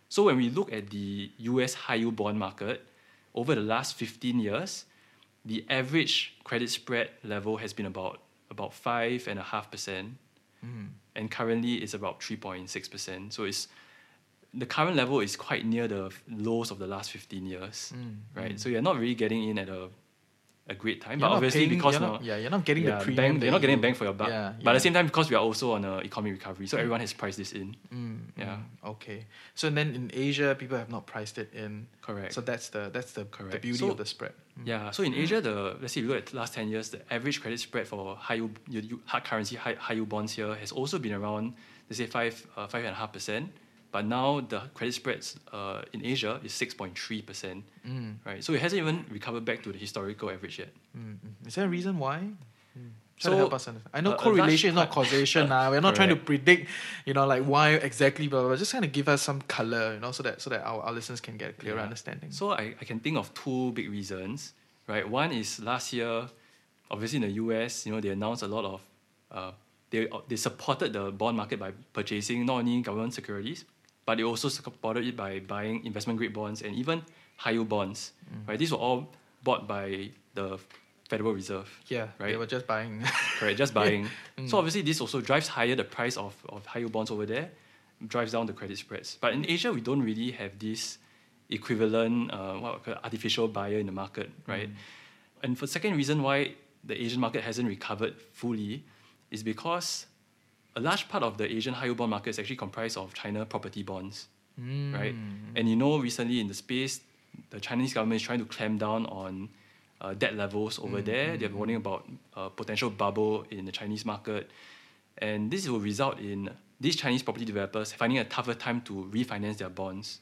So when we look at the U S high-yield bond market, over the last fifteen years, the average credit spread level has been about, about five point five percent mm. and currently it's about three point six percent. So it's the current level is quite near the lows of the last fifteen years, mm, right? Mm. So you're not really getting in at a a great time, you're but obviously paying, because you're not, no, yeah, you're not getting yeah, the premium. Bank, you're not getting a bang for your buck. Yeah, yeah. But at the same time, because we are also on an economic recovery, so everyone has priced this in. Mm, yeah. Mm, okay. So then in Asia, people have not priced it in. Correct. So that's the that's the, the beauty so, of the spread. Mm. Yeah. So in Asia, the let's say if you look at the last ten years, the average credit spread for high yield, hard currency high, high yield bonds here has also been around let's say five uh, five and a half percent. But now the credit spreads uh, in Asia is six point three percent, mm. right? So it hasn't even recovered back to the historical average yet. Mm. Is there a reason why? Mm. So to help us understand. I know uh, correlation is not causation. uh, We're not correct. Trying to predict, you know, like why exactly, but we're just trying to give us some color, you know, so that so that our, our listeners can get a clearer yeah. understanding. So I, I can think of two big reasons, right? One is last year, obviously in the U S, you know, they announced a lot of... Uh, they they supported the bond market by purchasing not only government securities, but they also supported it by buying investment-grade bonds and even high-yield bonds. Mm. Right? These were all bought by the Federal Reserve. Yeah, right? They were just buying. Correct, just buying. Yeah. Mm. So obviously, this also drives higher the price of, of high-yield bonds over there, drives down the credit spreads. But in Asia, we don't really have this equivalent uh, what artificial buyer in the market, right? Mm. And for the second reason why the Asian market hasn't recovered fully is because a large part of the Asian high-yield bond market is actually comprised of China property bonds, mm. right? And you know, recently in the space, the Chinese government is trying to clamp down on uh, debt levels over mm. there. They're warning about a potential bubble in the Chinese market. And this will result in these Chinese property developers finding a tougher time to refinance their bonds.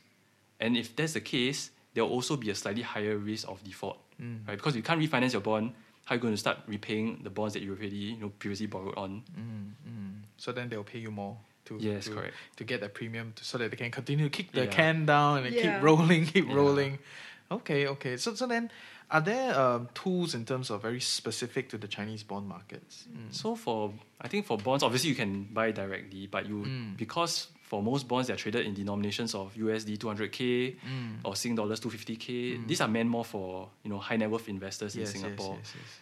And if that's the case, there'll also be a slightly higher risk of default, mm. right? Because you can't refinance your bond, how are you going to start repaying the bonds that you already, you know, previously borrowed on? Mm, mm. So then they'll pay you more to yes, to, correct. to get that premium to, so that they can continue to kick the yeah. can down and yeah. keep rolling, keep yeah. rolling. Okay, okay. So so then, are there um, tools in terms of very specific to the Chinese bond markets? Mm. So for, I think for bonds, obviously you can buy directly, but you mm. because for most bonds, they're traded in denominations of U S D two hundred K mm. or Sing dollars two hundred fifty K. Mm. These are meant more for, you know, high net worth investors yes, in Singapore. Yes, yes, yes.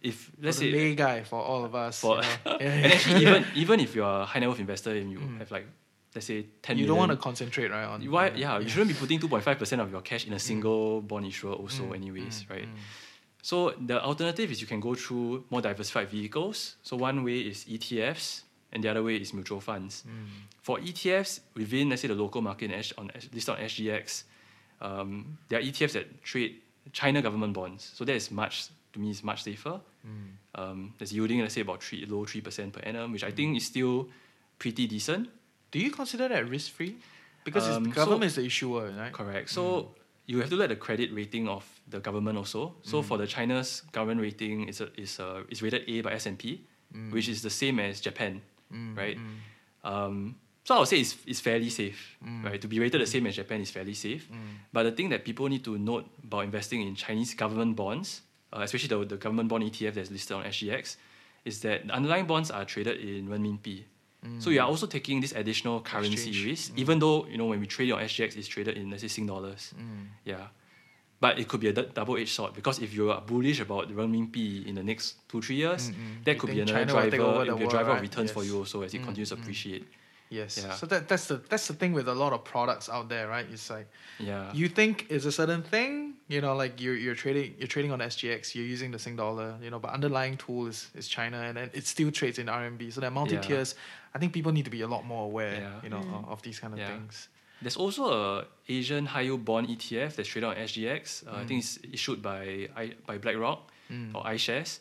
If let's for the say lay guy for all of us, for, you know? yeah. And actually, even even if you're a high net worth investor and you mm. have like let's say ten, you million, don't want to concentrate right on why yeah, yeah you shouldn't be putting two point five percent of your cash in a single mm. bond issuer also mm. anyways mm. right. Mm. So the alternative is you can go through more diversified vehicles. So one way is E T Fs and the other way is mutual funds. Mm. For E T Fs within let's say the local market on listed on S G X, um, there are E T Fs that trade China government bonds. So that is much. To me, it's much safer. Mm. Um, there's yielding, let's say, about three, low three percent per annum, which I think is still pretty decent. Do you consider that risk-free? Because um, it's the government so, is the issuer, right? Correct. So mm. you have to look at the credit rating of the government also. So mm. for the China's government rating, it's a, it's a, it's rated A by S and P, mm. which is the same as Japan, mm. right? Mm. Um, so I would say it's, it's fairly safe, mm. right? To be rated the same as Japan is fairly safe. Mm. But the thing that people need to note about investing in Chinese government bonds, uh, especially the, the government bond E T F that's listed on S G X, is that the underlying bonds are traded in renminbi. Mm. So you are also taking this additional currency Exchange. risk, mm. even though, you know, when we trade on S G X, it's traded in, let's say, Sing dollars. Mm. Yeah. But it could be a d- double-edged sword, because if you are bullish about renminbi in the next two, three years, mm-hmm. that could you be another China driver, it will be a driver right? of returns yes. for you also as it mm. continues to mm. appreciate. Yes. Yeah. So that, that's the that's the thing with a lot of products out there, right? It's like yeah. you think it's a certain thing, you know, like you're you're trading you're trading on S G X, you're using the Sing dollar, you know, but underlying tool is, is China, and then it still trades in R M B. So there are multi-tiers. Yeah. I think people need to be a lot more aware, yeah. you know, mm. of, of these kind of yeah. things. There's also a Asian high yield bond E T F that's traded on S G X. Uh, mm. I think it's issued by I, by BlackRock mm. or iShares.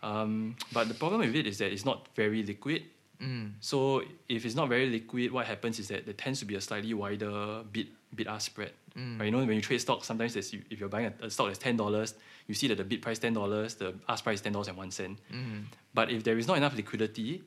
Um, but the problem with it is that it's not very liquid. Mm. So if it's not very liquid, what happens is that there tends to be a slightly wider bid bid ask spread. Mm. Right? You know, when you trade stocks, sometimes there's, if you're buying a, a stock that's ten dollars, you see that the bid price ten dollars, the ask price is ten dollars and one cent. Mm. But if there is not enough liquidity,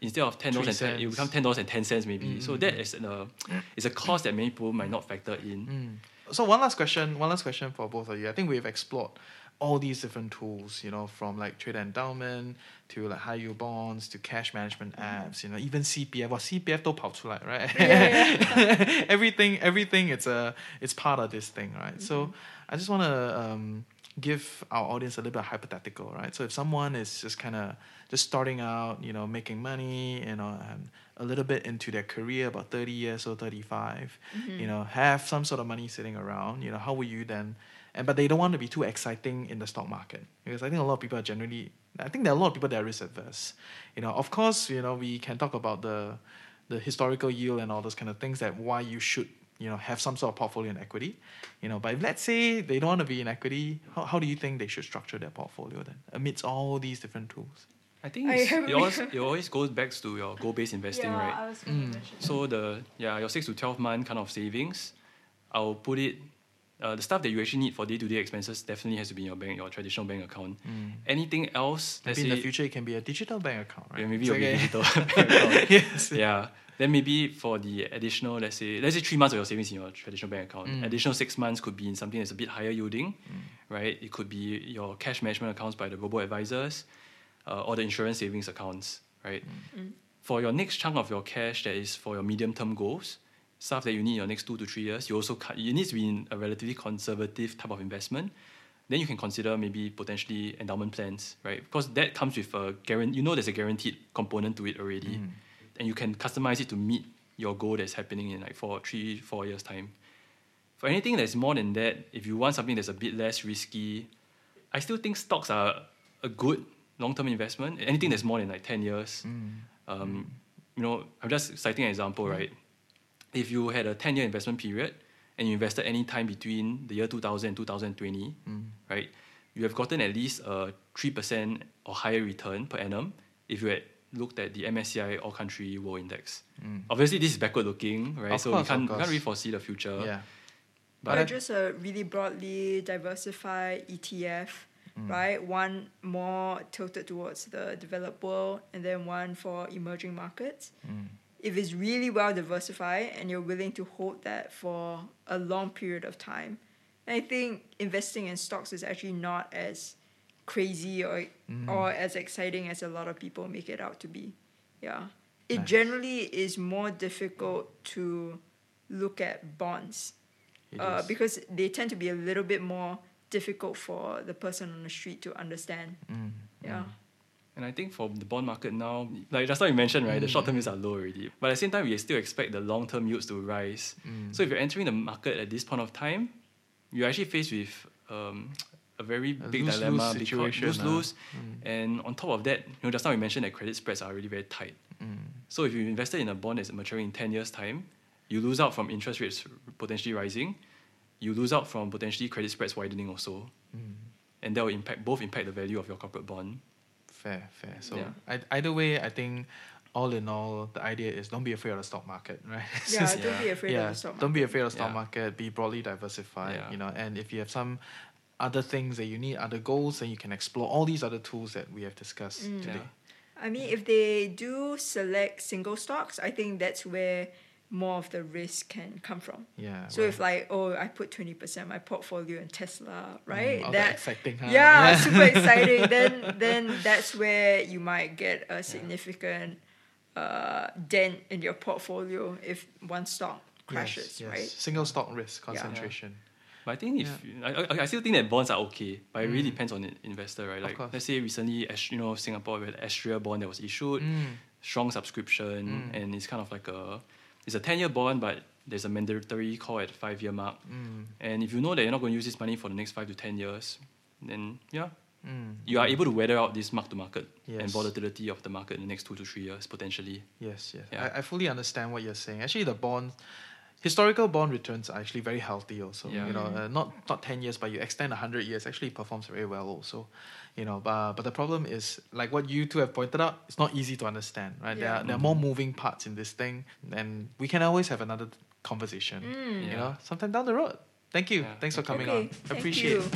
instead of ten dollars and ten, it will become ten dollars and ten cents maybe. Mm. So that is a is a cost that many people might not factor in. Mm. So one last question, one last question for both of you. I think we've explored all these different tools, you know, from like trader endowment to like high yield bonds to cash management apps, you know, even C P F. Well, C P F do pao chu lai, right? Yeah, yeah, yeah. everything, everything. It's a, it's part of this thing, right? Mm-hmm. So I just want to um, give our audience a little bit of hypothetical, right? So if someone is just kind of just starting out, you know, making money, you know, um, a little bit into their career, about thirty years or thirty-five, mm-hmm. you know, have some sort of money sitting around, you know, how will you then? And, but they don't want to be too exciting in the stock market, because I think a lot of people are generally, I think there are a lot of people that are risk averse. You know, of course, you know, we can talk about the the historical yield and all those kind of things, that why you should, you know, have some sort of portfolio in equity. You know, but if let's say they don't want to be in equity, how, how do you think they should structure their portfolio then amidst all these different tools? I think it's, I it, always, it always goes back to your goal-based investing, yeah, right? I was gonna mention that. So the yeah your six to twelve month kind of savings, I'll put it. Uh, the stuff that you actually need for day-to-day expenses definitely has to be in your bank, your traditional bank account. Mm. Anything else, maybe let's in say, the future it can be a digital bank account, right? Yeah, maybe it'll okay. be a digital bank account. Yes. Yeah. Then maybe for the additional, let's say, let's say three months of your savings in your traditional bank account. Mm. Additional six months could be in something that's a bit higher yielding, mm. right? It could be your cash management accounts by the robo-advisors, uh, or the insurance savings accounts, right? Mm. For your next chunk of your cash that is for your medium-term goals, stuff that you need in your next two to three years, you also cut, it needs to be in a relatively conservative type of investment. Then you can consider maybe potentially endowment plans, right? Because that comes with a guarantee, you know, there's a guaranteed component to it already. Mm. And you can customize it to meet your goal that's happening in like four, three, four years' time. For anything that's more than that, if you want something that's a bit less risky, I still think stocks are a good long-term investment. Anything that's more than like ten years, mm. um, you know, I'm just citing an example, mm. right? If you had a ten-year investment period and you invested any time between the year two thousand and two thousand twenty, mm. right, you have gotten at least a three percent or higher return per annum if you had looked at the M S C I All Country World Index. Mm. Obviously, this is backward-looking, right? Of so course, we, can't, we can't really foresee the future. Yeah. But or just a really broadly diversified E T F, mm. right? One more tilted towards the developed world and then one for emerging markets. Mm. If it's really well diversified and you're willing to hold that for a long period of time, I think investing in stocks is actually not as crazy or mm. or as exciting as a lot of people make it out to be. Yeah, it nice. generally is more difficult to look at bonds uh, because they tend to be a little bit more difficult for the person on the street to understand. Mm. Yeah. Mm. And I think for the bond market now, like just like you mentioned, right, mm. the short-term yields are low already. But at the same time, we still expect the long-term yields to rise. Mm. So if you're entering the market at this point of time, you're actually faced with um, a very a big lose, dilemma. Lose situation. Lose-lose. Uh. Mm. And on top of that, you know, just now we mentioned that credit spreads are really very tight. Mm. So if you invested in a bond that's maturing in ten years' time, you lose out from interest rates potentially rising. You lose out from potentially credit spreads widening also. Mm. And that will impact both impact the value of your corporate bond. Fair, fair. So yeah. I, either way, I think all in all, the idea is don't be afraid of the stock market, right? Yeah, just, don't yeah. be afraid yeah. of the stock market. Don't be afraid of the stock yeah. market. Be broadly diversified, yeah. you know. And if you have some other things that you need, other goals, then you can explore all these other tools that we have discussed mm. today. Yeah. I mean, if they do select single stocks, I think that's where more of the risk can come from. Yeah. So right. if like, oh, I put twenty percent of my portfolio in Tesla, right? Mm, that exciting, huh? Yeah, yeah, super exciting. Then then that's where you might get a significant yeah. uh, dent in your portfolio if one stock crashes, yes, yes. right? Single stock risk concentration. Yeah. Yeah. But I think if yeah. I, I still think that bonds are okay, but it mm. really depends on the investor, right? Like let's say recently, you know, Singapore we had Astrea bond that was issued, mm. strong subscription, mm. and it's kind of like a. It's a ten-year bond, but there's a mandatory call at the five-year mark. Mm. And if you know that you're not going to use this money for the next five to ten years, then, yeah, mm. you are able to weather out this mark-to-market yes. and volatility of the market in the next two to three years, potentially. Yes, yes. Yeah. I, I fully understand what you're saying. Actually, the bond... Historical bond returns are actually very healthy also. Yeah. You know, uh, not not ten years, but you extend one hundred years, actually performs very well also. You know, but, but the problem is, like what you two have pointed out, it's not easy to understand, right? Yeah. There, are, there are more moving parts in this thing, and we can always have another conversation, mm. you yeah. know, sometime down the road. Thank you. Yeah. Thanks for coming okay. on. Thank Appreciate you. It.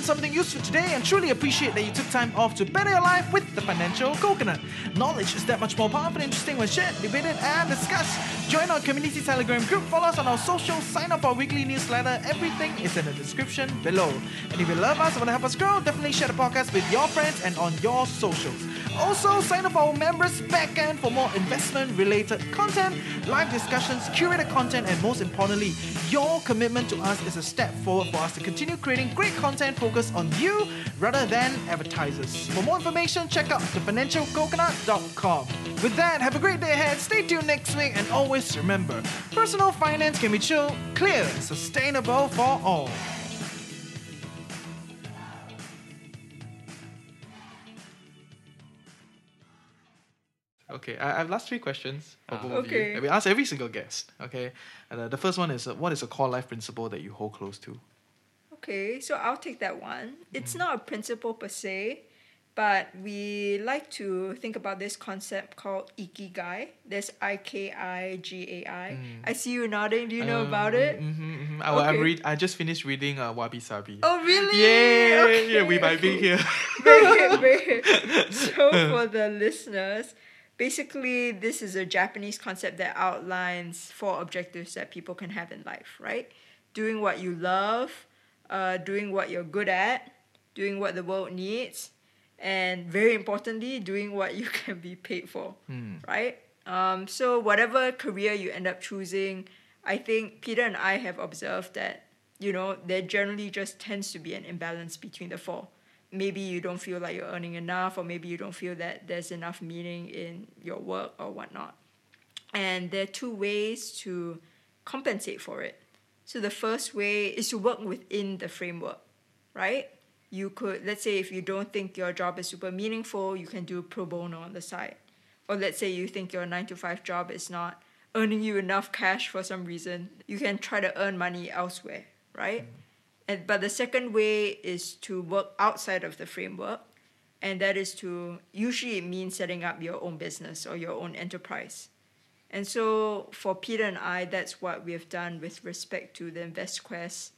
Something useful today, and truly appreciate that you took time off to better your life with the Financial Coconut. Knowledge is that much more powerful and interesting when shared, debated, and discussed. Join our community Telegram group, follow us on our socials, sign up for our weekly newsletter. Everything is in the description below. And if you love us and want to help us grow, definitely share the podcast with your friends and on your socials. Also, sign up for our members backend for more investment-related content, live discussions, curated content, and most importantly, your commitment to us is a step forward for us to continue creating great content focused on you rather than advertisers. For more information, check out the financial coconut dot com. With that, have a great day ahead, stay tuned next week, and always remember, personal finance can be chill, clear, and sustainable for all. Okay, I have last three questions for ah, both okay. of you. And we ask every single guest. Okay, and, uh, the first one is, uh, what is a core life principle that you hold close to? Okay, so I'll take that one. Mm. It's not a principle per se, but we like to think about this concept called Ikigai. There's I K I G A I. Mm. I see you nodding. Do you um, know about it? Mm-hmm, mm-hmm. I, okay. I, read, I just finished reading uh, Wabi Sabi. Oh, really? Yeah, okay. yeah we might be here. Very, very. So for the listeners... Basically, this is a Japanese concept that outlines four objectives that people can have in life, right? Doing what you love, uh, doing what you're good at, doing what the world needs, and very importantly, doing what you can be paid for, mm. right? Um, so whatever career you end up choosing, I think Peter and I have observed that, you know, there generally just tends to be an imbalance between the four. Maybe you don't feel like you're earning enough, or maybe you don't feel that there's enough meaning in your work or whatnot. And there are two ways to compensate for it. So the first way is to work within the framework, right? You could, let's say if you don't think your job is super meaningful, you can do pro bono on the side. Or let's say you think your nine to five job is not earning you enough cash for some reason, you can try to earn money elsewhere, right? Mm. And, but the second way is to work outside of the framework, and that is to, usually it means setting up your own business or your own enterprise. And so for Peter and I, that's what we have done with respect to the InvestQuest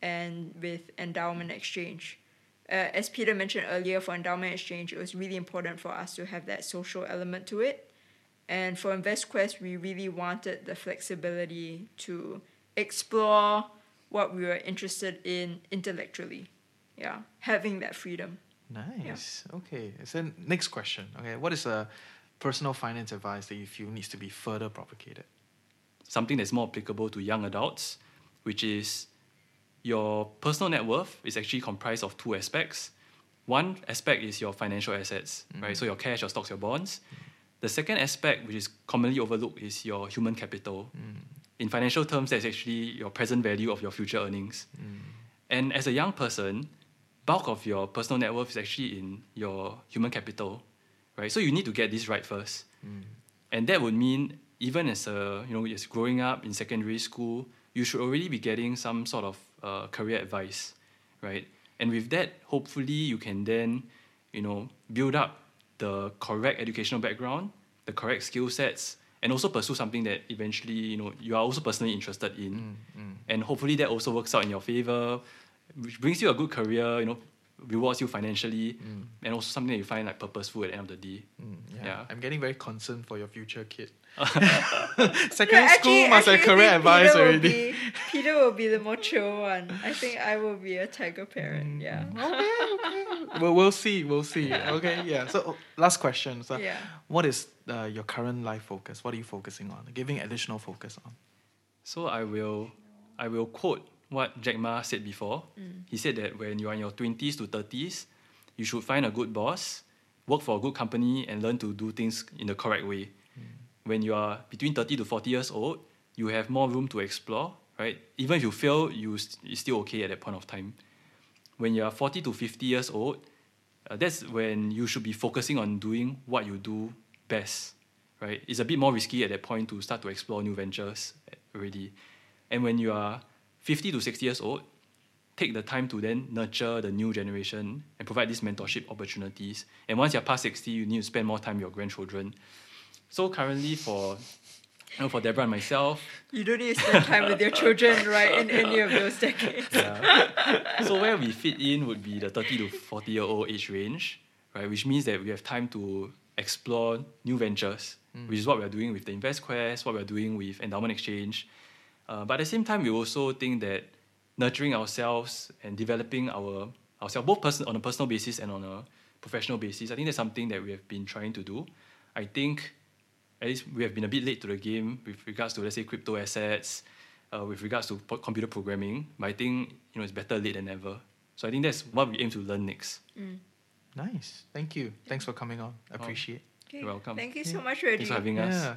and with Endowment Exchange. Uh, as Peter mentioned earlier, for Endowment Exchange, it was really important for us to have that social element to it. And for InvestQuest, we really wanted the flexibility to explore what we were interested in intellectually. Yeah, having that freedom. Nice. Yeah. Okay. So next question. Okay, what is a personal finance advice that you feel needs to be further propagated? Something that's more applicable to young adults, which is your personal net worth is actually comprised of two aspects. One aspect is your financial assets, mm-hmm. right? So your cash, your stocks, your bonds. Mm-hmm. The second aspect, which is commonly overlooked, is your human capital. Mm-hmm. In financial terms, that's actually your present value of your future earnings. Mm. And as a young person, bulk of your personal net worth is actually in your human capital, right? So you need to get this right first. Mm. And that would mean even as a, you know, as growing up in secondary school, you should already be getting some sort of uh, career advice, right? And with that, hopefully you can then, you know, build up the correct educational background, the correct skill sets, and also pursue something that eventually, you know, you are also personally interested in. Mm, mm. And hopefully that also works out in your favor, which brings you a good career, you know, rewards you financially, mm. and also something that you find like purposeful at the end of the day. Mm, yeah. yeah. I'm getting very concerned for your future kid. Secondary yeah, school actually, must actually have career advice already. Be, Peter will be the more chill one. I think I will be a tiger parent. Mm. Yeah. Okay, okay. Well, we'll see. We'll see. Okay. Yeah. So oh, last question. So yeah. What is uh, your current life focus? What are you focusing on? Giving additional focus on. So I will, I will quote what Jack Ma said before. Mm. He said that when you are in your twenties to thirties, you should find a good boss, work for a good company, and learn to do things in the correct way. Mm. When you are between thirty to forty years old, you have more room to explore, right? Even if you fail, you st- it's still okay at that point of time. When you are forty to fifty years old, uh, that's when you should be focusing on doing what you do best, right? It's a bit more risky at that point to start to explore new ventures already. And when you are fifty to sixty years old, take the time to then nurture the new generation and provide these mentorship opportunities. And once you're past sixty, you need to spend more time with your grandchildren. So currently for you know, for Deborah and myself... You don't need to spend time with your children, right, in any of those decades. Yeah. So where we fit in would be the thirty to forty-year-old age range, right, which means that we have time to explore new ventures, mm. which is what we're doing with the InvestQuest, what we're doing with Endowment Exchange. Uh, but at the same time, we also think that nurturing ourselves and developing our ourselves, both person, on a personal basis and on a professional basis, I think that's something that we have been trying to do. I think... At least we have been a bit late to the game with regards to, let's say, crypto assets, uh, with regards to po- computer programming. But I think, you know, it's better late than ever. So I think that's what we aim to learn next. Mm. Nice. Thank you. Thanks for coming on. I appreciate it. Okay. You're welcome. Thank you so much, Reggie. Thanks for having us. Yeah.